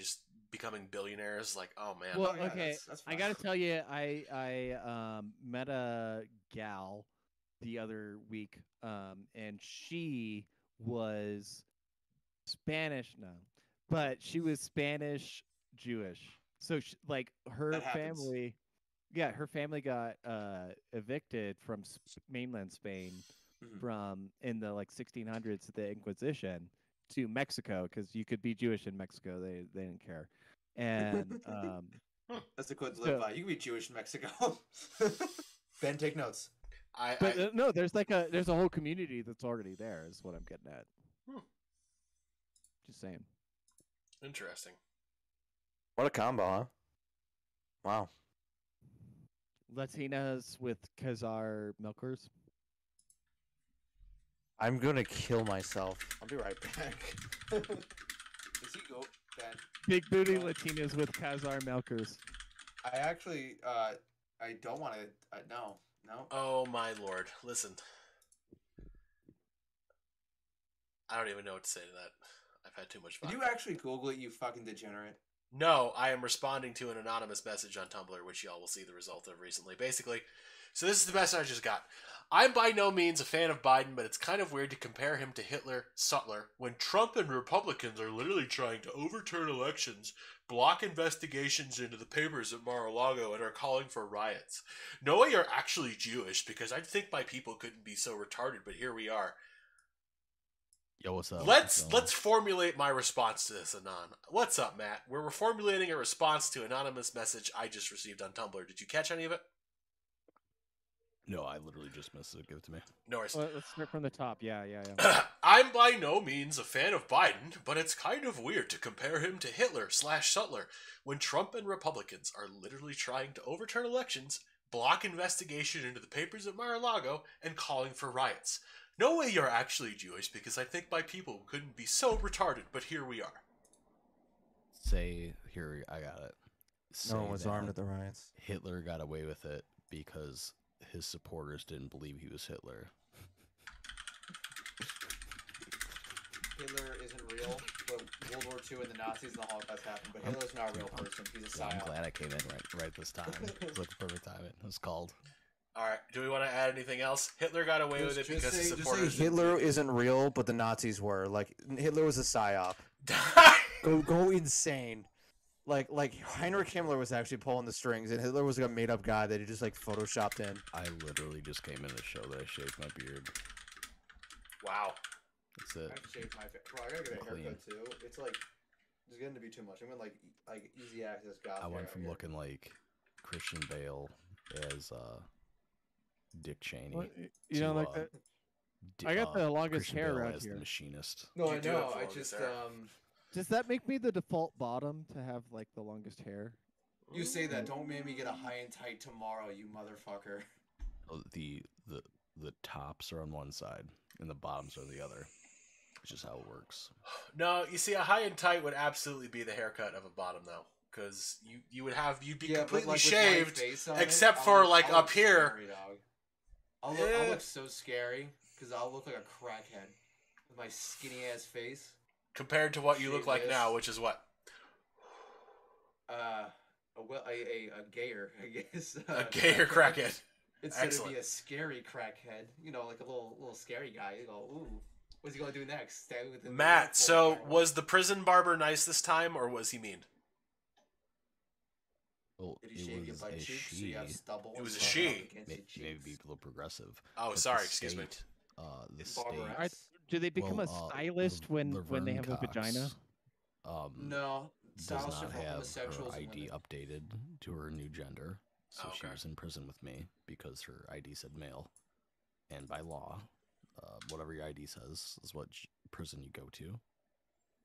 becoming billionaires. Like, oh, man. Well, okay, that's I gotta tell you, I met a gal the other week, and she was Spanish Jewish. So she, like her family, her family got evicted from mainland Spain from in the like 1600s, the Inquisition, to Mexico, because you could be Jewish in Mexico. They didn't care, and that's a quote to live by. You can be Jewish in Mexico. Ben, take notes. No, there's a whole community that's already there, is what I'm getting at. Just saying. Interesting. What a combo, huh? Wow. Latinas with Khazar milkers. I'm gonna kill myself. I'll be right back. Does he go, Ben? Big booty Latinas with Khazar milkers. I actually, I don't want to. No. No. Oh my lord! Listen, I don't even know what to say to that. I've had too much fun. Did you actually Google it, you fucking degenerate? No, I am responding to an anonymous message on Tumblr, which y'all will see the result of recently. Basically, so this is the best I just got. I'm by no means a fan of Biden, but it's kind of weird to compare him to Hitler, Sutler, when Trump and Republicans are literally trying to overturn elections, block investigations into the papers at Mar-a-Lago, and are calling for riots. No way you're actually Jewish, because I'd think my people couldn't be so retarded, but here we are. Yo, what's up? Let's formulate my response to this, Anon. What's up, Matt? We're formulating a response to anonymous message I just received on Tumblr. Did you catch any of it? No, I literally just missed it. Give it to me. No worries. Well, let's start from the top. Yeah. I'm by no means a fan of Biden, but it's kind of weird to compare him to Hitler / Sutler when Trump and Republicans are literally trying to overturn elections, block investigation into the papers at Mar-a-Lago, and calling for riots. No way you're actually Jewish, because I think my people couldn't be so retarded, but here we are. Say, here, I got it. Say no one was armed at the riots. Hitler got away with it because his supporters didn't believe he was Hitler. Hitler isn't real, but World War II and the Nazis and the Holocaust happened, but Hitler's not a real person. He's a psyop. I'm glad I came in right this time. It was like the perfect time. It was called. Alright, do we want to add anything else? Hitler got away with it because his supporters... Hitler isn't real, but the Nazis were. Like, Hitler was a psyop. Go insane. Like Heinrich Himmler was actually pulling the strings, and Hitler was like a made-up guy that he just, like, photoshopped in. I literally just came in the show that I shaved my beard. Wow. That's it. I shaved my beard. Bro, I gotta get a haircut, too. It's, like, it's getting to be too much. I'm gonna, like easy access guy. I went from looking like Christian Bale as, Dick Cheney. What? You know, like that. I got the longest Christian hair right here. The machinist. No, I know. I just does that make me the default bottom to have like the longest hair? You say that. Don't make me get a high and tight tomorrow, you motherfucker. Oh, the tops are on one side and the bottoms are on the other. It's just how it works. No, you see, a high and tight would absolutely be the haircut of a bottom, though. Because you would have completely like, shaved, except for like I'll up here. I'll look so scary because I'll look like a crackhead with my skinny ass face. Compared to what you look like now, which is what? A gayer, I guess. A gayer crackhead. Instead of be a scary crackhead, you know, like a little scary guy. You go, ooh, what's he gonna do next? Stay with Matt. So was the prison barber nice this time, or was he mean? Well, did he shave his butt cheeks so you have stubble? It was a she. Maybe a little progressive. Oh, sorry, excuse me. The state. Do they become a stylist when they have a vagina? No. Does not have her ID updated to her new gender, so she was in prison with me because her ID said male. And by law, whatever your ID says is what prison you go to.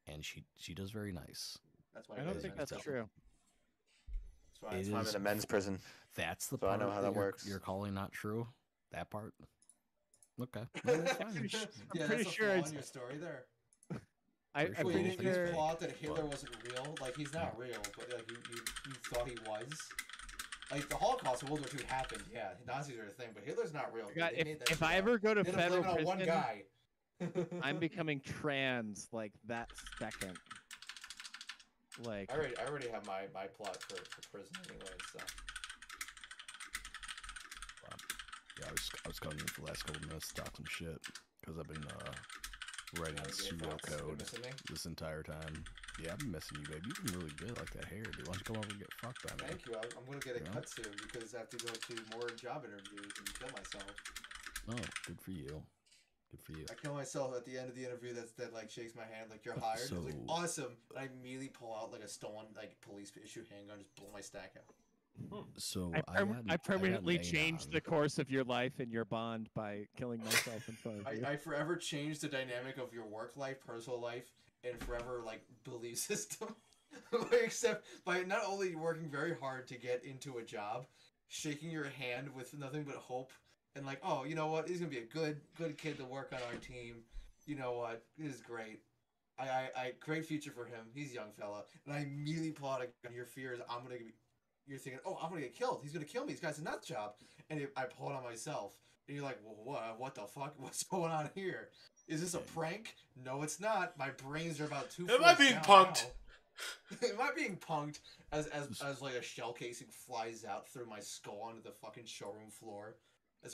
And she does very nice. That's why I don't think that's true. That's why I'm in a men's prison. That's the part I know how that works. You're calling not true? That part? Okay. I'm pretty sure it's your story there. I didn't just pull out that Hitler wasn't real. Like, he's not real, but like you thought he was. Like, the Holocaust in World War II happened, yeah. Nazis are a thing, but Hitler's not real. God, if I ever go to federal prison, one guy. I'm becoming trans, like, that second. Like, I already have my plot for prison anyway, so. Yeah, I was coming in for the last couple of minutes to talk some shit because I've been writing on pseudo code this entire time. Yeah, I've been missing you, babe. You've been really good, like that hair, dude. Why don't you come over and get fucked by me? Thank you. I'm gonna get a cut soon because I have to go to more job interviews and kill myself. Oh, good for you. Good for you. I kill myself at the end of the interview. That like shakes my hand like you're hired. So, like, awesome. And I immediately pull out like a stolen like police issue handgun, just blow my stack out. So I permanently changed the course of your life and your bond by killing myself in front of you. I forever changed the dynamic of your work life, personal life, and forever like belief system. Except by not only working very hard to get into a job, shaking your hand with nothing but hope. And like, oh, you know what? He's gonna be a good kid to work on our team. You know what? This is great. I great future for him. He's a young fella. And I immediately pull out a gun. Your fear is you're thinking, oh, I'm gonna get killed. He's gonna kill me. This guy's a nut job. And I pull it on myself. And you're like, well, what the fuck? What's going on here? Is this a prank? No, it's not. My brains are about two. Am I being punked? Am I being punked? As like a shell casing flies out through my skull onto the fucking showroom floor.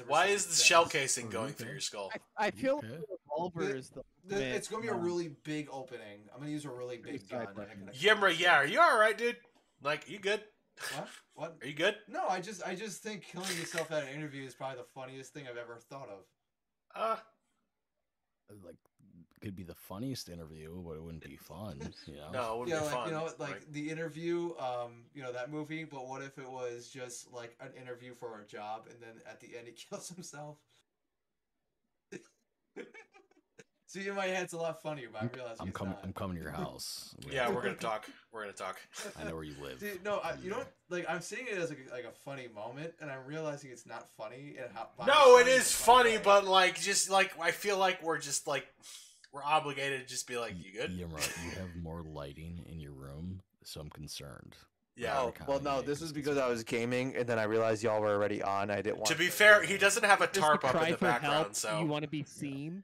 Why is the shell casing going through your skull? I feel like the revolver is it's going to be a really big opening. I'm going to use a really big gun. Yimra, yeah, are you all right, dude? Like, you good? What? Are you good? No, I just think killing yourself at an interview is probably the funniest thing I've ever thought of. Like, could be the funniest interview, but it wouldn't be fun. You know? No, it wouldn't be fun. You know, like The Interview, you know, that movie, but what if it was just like an interview for a job and then at the end he kills himself? See, in my head, it's a lot funnier, but I realize I'm coming to your house. We're gonna talk. I know where you live. See, no, you know what? Like, I'm seeing it as like a funny moment, and I'm realizing it's not funny. And how? No, it is funny, but like, just like I feel like we're just like we're obligated to just be like, you good? Yimra, you have more lighting in your room, so I'm concerned. Yeah. Oh, well, no, this is because I was gaming, and then I realized y'all were already on. I didn't want. To be fair, he doesn't have a tarp up in the background, so you want to be seen. Yeah.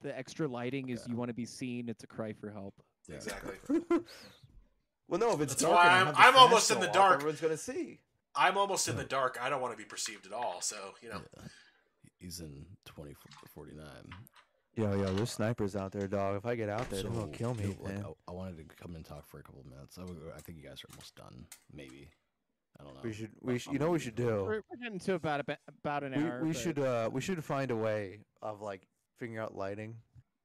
The extra lighting is you want to be seen. It's a cry for help. Yeah, exactly. Well, no, if it's dark, I'm almost in the dark. Everyone's gonna see. I'm almost in the dark. I don't want to be perceived at all. So you know, he's in 2049. Yo, there's snipers out there, dog. If I get out there, they'll kill me. Dude, man. Like, I wanted to come and talk for a couple of minutes. I think you guys are almost done. Maybe. I don't know. We should. You know what we should do? We're getting to about an hour. We should find a way of like. Figure out lighting.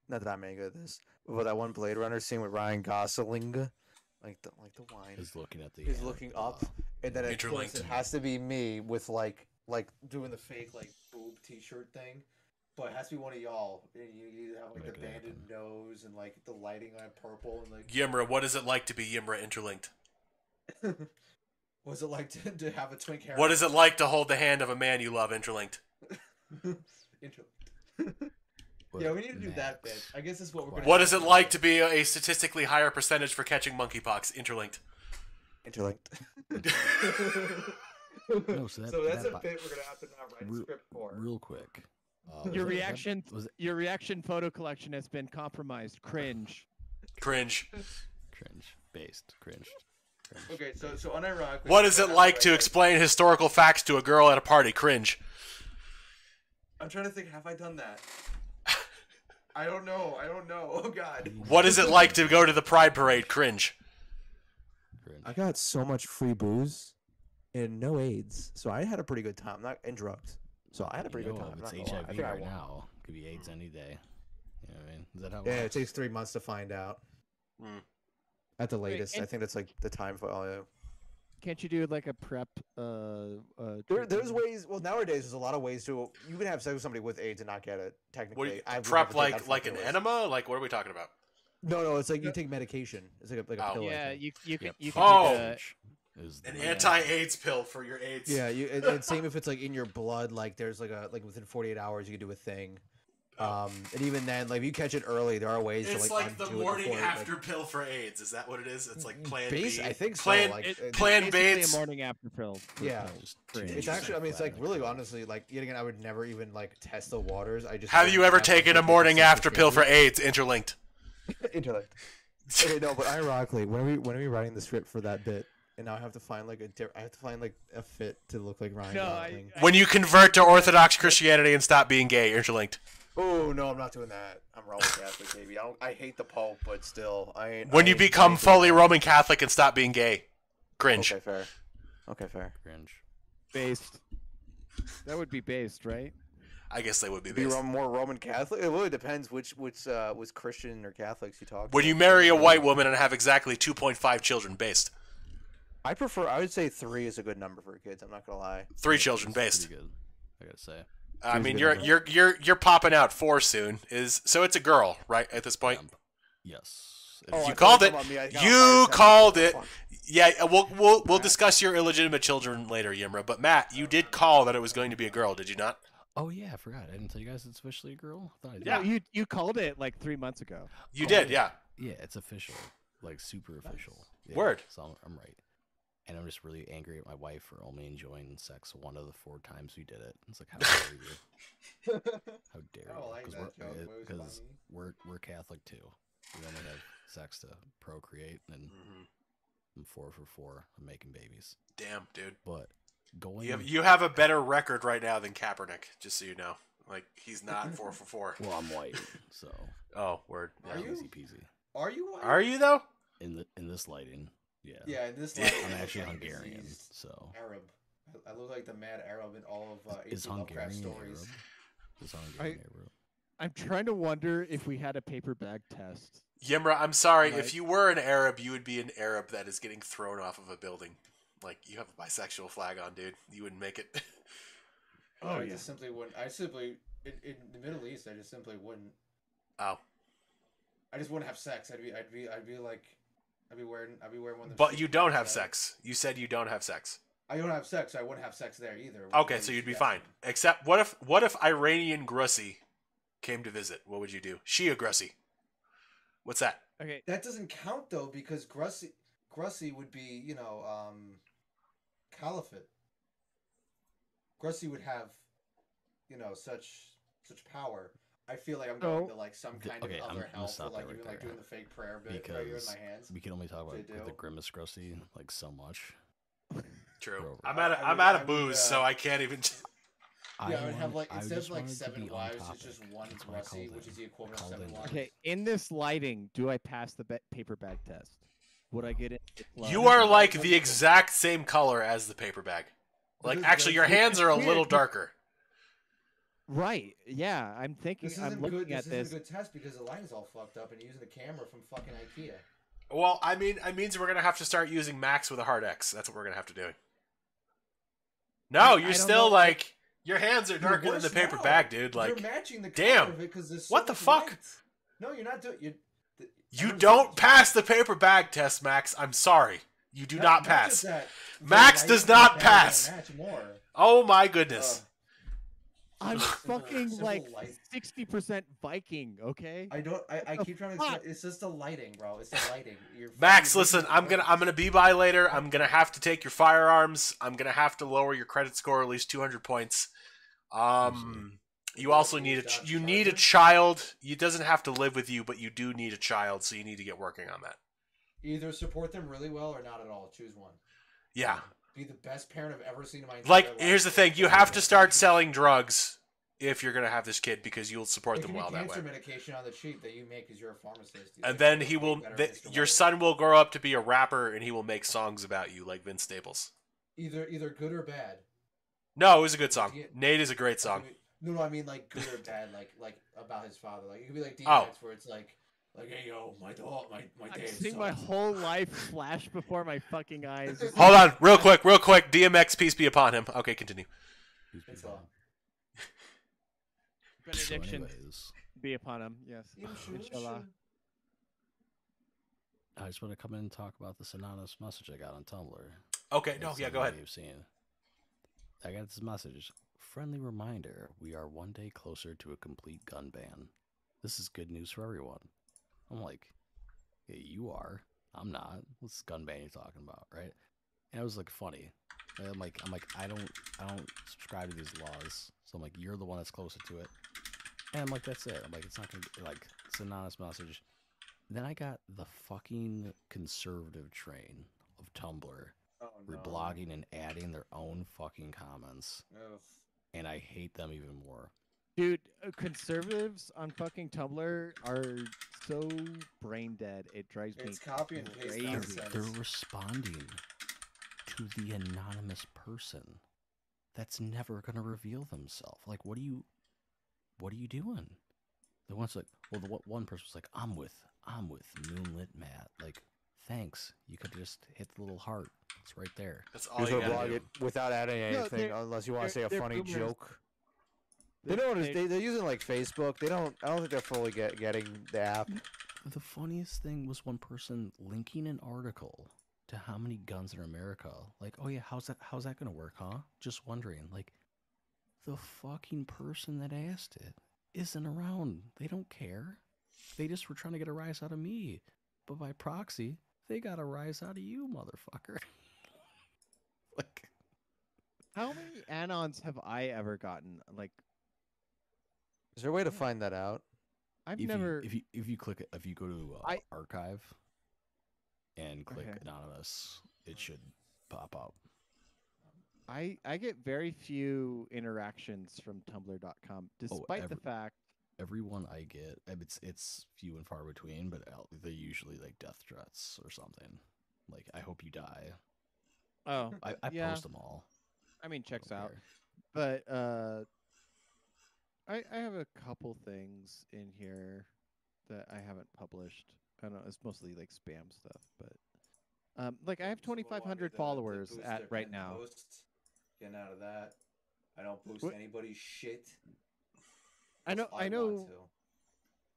Not that I'm any good at this, but that one Blade Runner scene with Ryan Gosling, like the wine. He's looking at the. He's looking up, and then it has to be me with like doing the fake like boob T-shirt thing, but it has to be one of y'all. And you have like the banded nose and like the lighting on purple and like. Yimra, what is it like to be Yimra interlinked? What's it like to have a twink hair? What is it like to hold the hand of a man you love interlinked? Interlinked. But yeah, we need to do that bit. I guess that's what we're going to do. What is it like to be a statistically higher percentage for catching monkeypox? Interlinked. Interlinked. No, so that's a bit we're going to have to not write a script for. Real quick. Your reaction photo collection has been compromised. Cringe. Cringe. Cringe. Based. Cringed. Cringe. Okay, so unironically. What is it like to explain historical facts to a girl at a party? Cringe. I'm trying to think, have I done that? I don't know. Oh, God. What is it like to go to the Pride Parade? Cringe. I got so much free booze and no AIDS, so I had a pretty good time. Not in drugs. So I had a pretty good time. It's HIV right now. Could be AIDS any day. You know what I mean? Is that how it takes 3 months to find out. Mm. At the latest. I think that's like the time for all of you. Can't you do like a prep? There's ways. Well, nowadays there's a lot of ways to. You can have sex with somebody with AIDS and not get it. Technically, prep like an enema. Like what are we talking about? No. It's like you take medication. It's like a pill. Yeah, you can. An anti-AIDS pill for your AIDS. Yeah, and same if it's like in your blood. Like there's like within 48 hours you can do a thing. And even then, like if you catch it early, there are ways to like undo it. It's like the morning after pill for AIDS. Is that what it is? It's like Plan B. I think so. Plan B. It's a morning after pill. Yeah, it's actually. I mean, it's like really honestly, like yet again, I would never even like test the waters. I just. Have you ever taken a morning after pill for AIDS? Interlinked. Interlinked. Okay, no, but ironically, when are we writing the script for that bit? And now I have to find like a fit to look like Ryan. No, when you convert to Orthodox Christianity and stop being gay, interlinked. Oh no, I'm not doing that. I'm Roman Catholic, baby. I hate the Pope, but still, When you become fully Roman Catholic and stop being gay, cringe. Okay, fair. Cringe. Based. That would be based, right? I guess they would be based. Be more Roman Catholic. It really depends which Christian or Catholics you talk. When you marry a white woman and have exactly 2.5 children, based. I would say 3 is a good number for kids. I'm not gonna lie. 3 children, based. Pretty good, I gotta say. I mean, you're popping out 4 soon. So it's a girl, right? At this point, yes. You called it. Yeah, we'll discuss your illegitimate children later, Yimra. But Matt, you did call that it was going to be a girl, did you not? Oh yeah, I forgot. I didn't tell you guys it's officially a girl. I thought I did. Yeah, you called it like 3 months ago. You did, yeah. Yeah, it's official, like super official. Yeah, word. So I'm right. And I'm just really angry at my wife for only enjoying sex one of the 4 times we did it. It's like, how dare you? How dare you? Because we're Catholic too. We only have sex to procreate, and I'm 4 for 4. I'm making babies. Damn, dude. But you have a better record right now than Kaepernick. Just so you know, like he's not 4 for 4. Well, I'm white, so. Oh, word. Yeah, easy peasy. Are you white? Are you though? In this lighting. Yeah. Yeah, and this like, I'm actually Hungarian, so Arab. I look like the mad Arab in all of H.P. Lovecraft stories. Is Hungarian Arab? I'm trying to wonder if we had a paper bag test. Yimra, I'm sorry. Like, if you were an Arab, you would be an Arab that is getting thrown off of a building. Like you have a bisexual flag on, dude. You wouldn't make it. Oh, I just simply wouldn't. In the Middle East, I just simply wouldn't. Oh. I just wouldn't have sex. I'd be wearing one. Of but you don't have sex. You said you don't have sex. I don't have sex. So I wouldn't have sex there either. Okay, so you'd be fine. Except what if Iranian Grussi came to visit? What would you do? Shia Grussi. What's that? Okay. That doesn't count though because Grussi would be, you know, caliphate. Grussi would have, you know, such power. I feel like I'm going to like some kind of other hell for like even like doing the fake prayer bit with my hands. We can only talk about the Grimace Grussi like so much. True. I'm out of booze, so I can't even. I would have like instead of like seven wives, it's just one Grussi, which is the equivalent of seven wives. Okay, in this lighting, do I pass the paper bag test? Would I get it? You are like the exact same color as the paper bag. Like actually, your hands are a little darker. Right. Yeah, I'm thinking. I'm looking at this. This isn't a good test because the lighting's all fucked up, and you're using the camera from fucking IKEA. Well, I mean, it means we're gonna have to start using Max with a hard X. That's what we're gonna have to do. No, you're still like your hands are darker than the paper bag, dude. Like, you're matching the color of it 'cause there's so much light. What the fuck? No, you're not doing. You don't pass the paper bag test, Max. I'm sorry, you do not pass. Max does not pass. Oh my goodness. I'm fucking like 60% Viking, okay? I keep trying to. It's just the lighting, bro. It's the lighting. Max, listen. I'm gonna be by later. I'm gonna have to take your firearms. I'm gonna have to lower your credit score at least 200 points. You also need a child. He doesn't have to live with you, but you do need a child, so you need to get working on that. Either support them really well or not at all. Choose one. Yeah. Be the best parent I've ever seen in my entire life. Like, here's the thing. You have to start selling drugs if you're going to have this kid because you'll support them well that way. Cancer medication on the cheap that you make because you're a pharmacist. And then he will... your son will grow up to be a rapper and he will make songs about you like Vince Staples. Either good or bad. No, it was a good song. Nate is a great song. No, I mean like good or bad, like about his father. Like it could be like DMX where it's like... Like, hey, yo, my dog, my dad. I've seen my whole life flash before my fucking eyes. Hold on, real quick. DMX, peace be upon him. Okay, continue. Peace Benediction be upon him, yes. Inshallah. I just want to come in and talk about this anonymous message I got on Tumblr. Okay, go ahead. You've seen. I got this message. Friendly reminder, we are one day closer to a complete gun ban. This is good news for everyone. I'm like, yeah, you are. I'm not. What's gun ban you're talking about, right? And it was like funny. And I'm like, I don't subscribe to these laws. So I'm like, you're the one that's closer to it. And I'm like, that's it. I'm like, it's not gonna be, like it's an honest message. And then I got the fucking conservative train of Tumblr reblogging and adding their own fucking comments. Ugh. And I hate them even more. Dude, conservatives on fucking Tumblr are so brain dead. It drives me crazy. They're responding to the anonymous person that's never gonna reveal themselves. Like, what are you doing? The one's like, one person was like, I'm with Moonlit Matt. Like, thanks. You could just hit the little heart. It's right there. That's all you gotta do. It without adding anything, unless you want to say a funny joke. They're using like Facebook. I don't think they're fully getting the app. The funniest thing was one person linking an article to how many guns in America. Like, oh yeah, how's that gonna work, huh? Just wondering. Like, the fucking person that asked it isn't around. They don't care. They just were trying to get a rise out of me, but by proxy, they got a rise out of you, motherfucker. Like, how many anons have I ever gotten? Like. Is there a way to find that out? If you go to archive and click anonymous, it should pop up. I get very few interactions from Tumblr.com, despite the fact everyone I get, it's few and far between, but they usually like death threats or something. Like, I hope you die. Oh, I post them all. I mean, checks out, but. I have a couple things in here that I haven't published. I don't know. It's mostly like spam stuff, but like I have 2,500 followers at right now. Getting out of that. I don't boost anybody's shit. I know.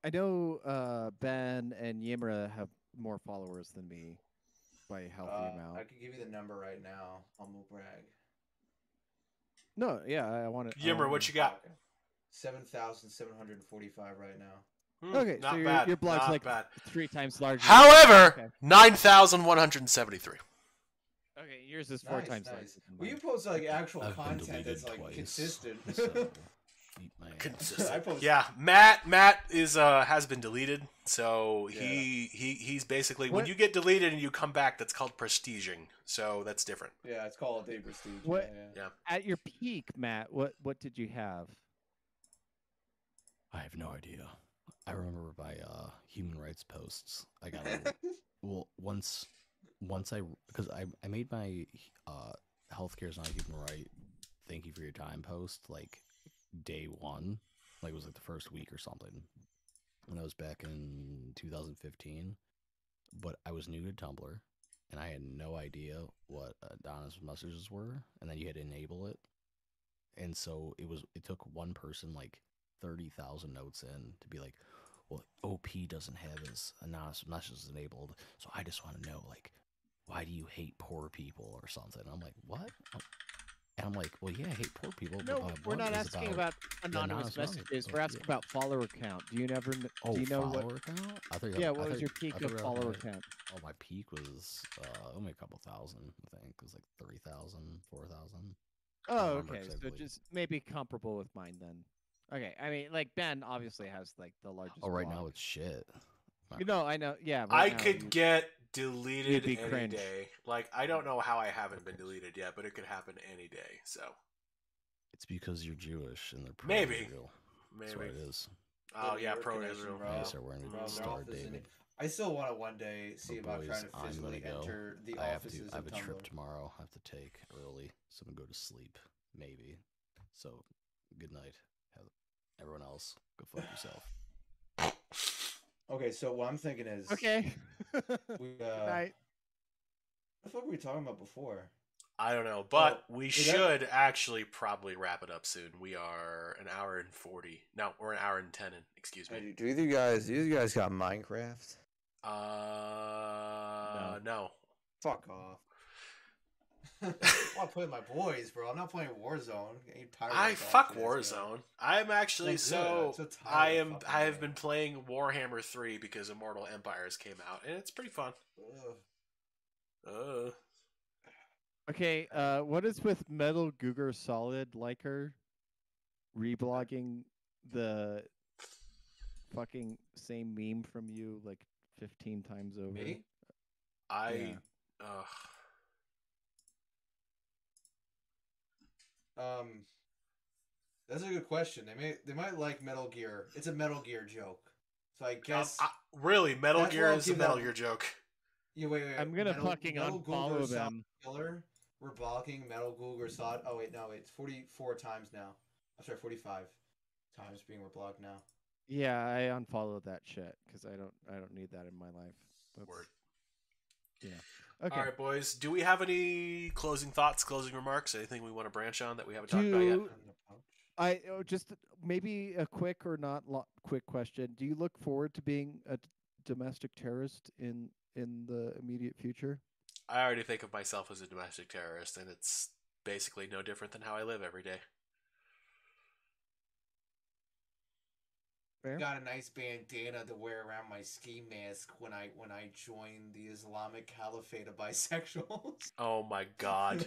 I know Ben and Yimra have more followers than me by a healthy amount. I can give you the number right now. I'll move brag. No, yeah, I want to. Yimra, what you got? 7,745 right now. Okay, not so bad. Your blog's not like bad. 3 times larger. However, okay. 9,173. Okay, yours is 4 times larger. Well, you post like actual content that's like consistent. So, consistent. Yeah, Matt is has been deleted, so yeah. he's basically when you get deleted and you come back, that's called prestiging. So that's different. Yeah, it's called a prestige. What? Yeah. At your peak, Matt, what did you have? I have no idea. I remember by human rights posts. I got well once I because I made my healthcare is not a human right. Thank you for your time post like day one, like it was like the first week or something. And that was back in 2015, but I was new to Tumblr and I had no idea what anonymous messages were. And then you had to enable it, and so it took one person like 30,000 notes in to be like, well, OP doesn't have his anonymous messages enabled, so I just want to know, like, why do you hate poor people or something? And I'm like, what? And I'm like, well, yeah, I hate poor people. No, but we're not asking about anonymous messages. We're asking about follower count. Do you never? Do you know follower count? What was your peak of follower count? Oh, my peak was only a couple thousand. I think it was like 3,000, 4,000. Oh, okay, so just maybe comparable with mine then. Okay, I mean, like, Ben obviously has, like, the largest blog. Now it's shit. No, I know, yeah. Right I could get deleted any day. Like, I don't know how I haven't been deleted yet, but it could happen any day, so. It's because you're Jewish and they're pro-Israel. Maybe. That's what it is. Oh, yeah, pro-Israel. I still want to one day see about trying to physically enter the offices. I have a trip tomorrow I have to take early, so I'm going to go to sleep, maybe. So, good night. Everyone else, go fuck yourself. Okay, so what I'm thinking is... Okay. Good night. What the fuck were we talking about before? I don't know, but we should actually probably wrap it up soon. We are an hour and 40. No, we're an hour and 10. Excuse me. Do either you guys got Minecraft? No. Fuck off. I want to play with my boys, bro. I'm not playing Warzone. I fuck Warzone. I'm actually I have been playing Warhammer 3 because Immortal Empires came out, and it's pretty fun. Okay, what is with Metal Googer Solid Liker reblogging the fucking same meme from you like 15 times over? Me? That's a good question. They might like Metal Gear. It's a Metal Gear joke. So I guess really Metal Gear is a Metal Gear joke. Yeah, wait. I'm gonna fucking unfollow them. We're blocking Metal Googer Solid. Oh wait, no, it's 44 times now. I'm sorry, 45 times being reblogged now. Yeah, I unfollowed that shit because I don't need that in my life. That's... Word. Yeah. Okay. All right, boys. Do we have any closing thoughts, closing remarks, anything we want to branch on that we haven't talked about yet? Just maybe a quick or not quick question. Do you look forward to being a domestic terrorist in the immediate future? I already think of myself as a domestic terrorist, and it's basically no different than how I live every day. Got a nice bandana to wear around my ski mask when I join the Islamic Caliphate of bisexuals. Oh my god!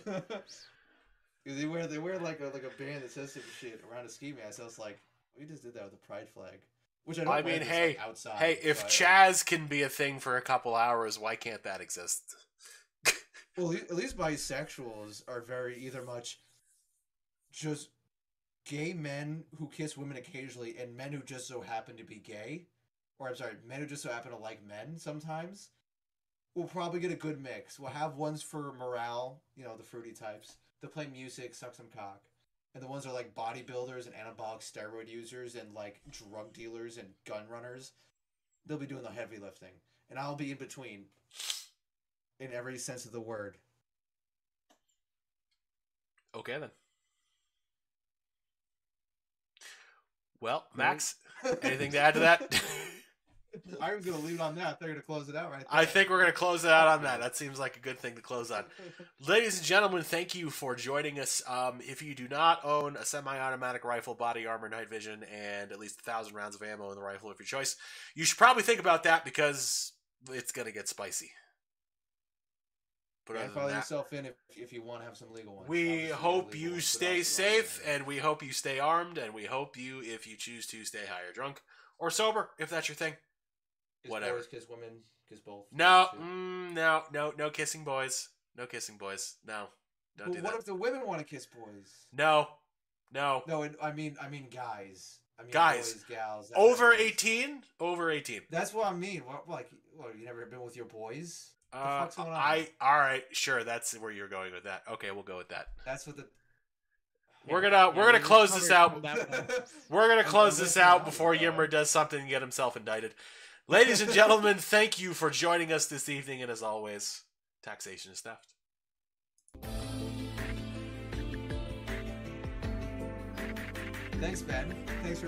they wear like a band that says some shit around a ski mask. I was like, we just did that with a pride flag, which I don't. I mean, hey, like outside. Hey, if Chaz can be a thing for a couple hours, why can't that exist? Well, at least bisexuals are very either much just. Gay men who kiss women occasionally and men who just so happen to be gay, or I'm sorry, men who just so happen to like men sometimes, we'll probably get a good mix. We'll have ones for morale, you know, the fruity types, that play music, suck some cock. And the ones that are like bodybuilders and anabolic steroid users and like drug dealers and gun runners. They'll be doing the heavy lifting. And I'll be in between. In every sense of the word. Okay then. Well, Max, Anything to add to that? I was going to leave it on that. I thought you were going to close it out right there. I think we're going to close it out on that. That seems like a good thing to close on. Ladies and gentlemen, thank you for joining us. If you do not own a semi-automatic rifle, body armor, night vision, and at least 1,000 rounds of ammo in the rifle of your choice, you should probably think about that because it's going to get spicy. But follow yourself in if you want to have some legal ones. We hope you stay safe, and we hope you stay armed, and we hope you, if you choose to, stay high or drunk or sober, if that's your thing. Whatever. Boys kiss women, kiss both. No, no kissing boys. No kissing boys. No, don't do that. What if the women want to kiss boys? No, no. No, I mean guys. I mean guys, boys, gals. Over 18? Over 18. That's what I mean. What, you never been with your boys? What the fuck's going on? All right, sure. That's where you're going with that. Okay, we'll go with that. That's what the. We're gonna close this out. We're gonna close this out before Yimra does something and get himself indicted. Ladies and gentlemen, thank you for joining us this evening, and as always, taxation is theft. Thanks, Ben. Thanks for.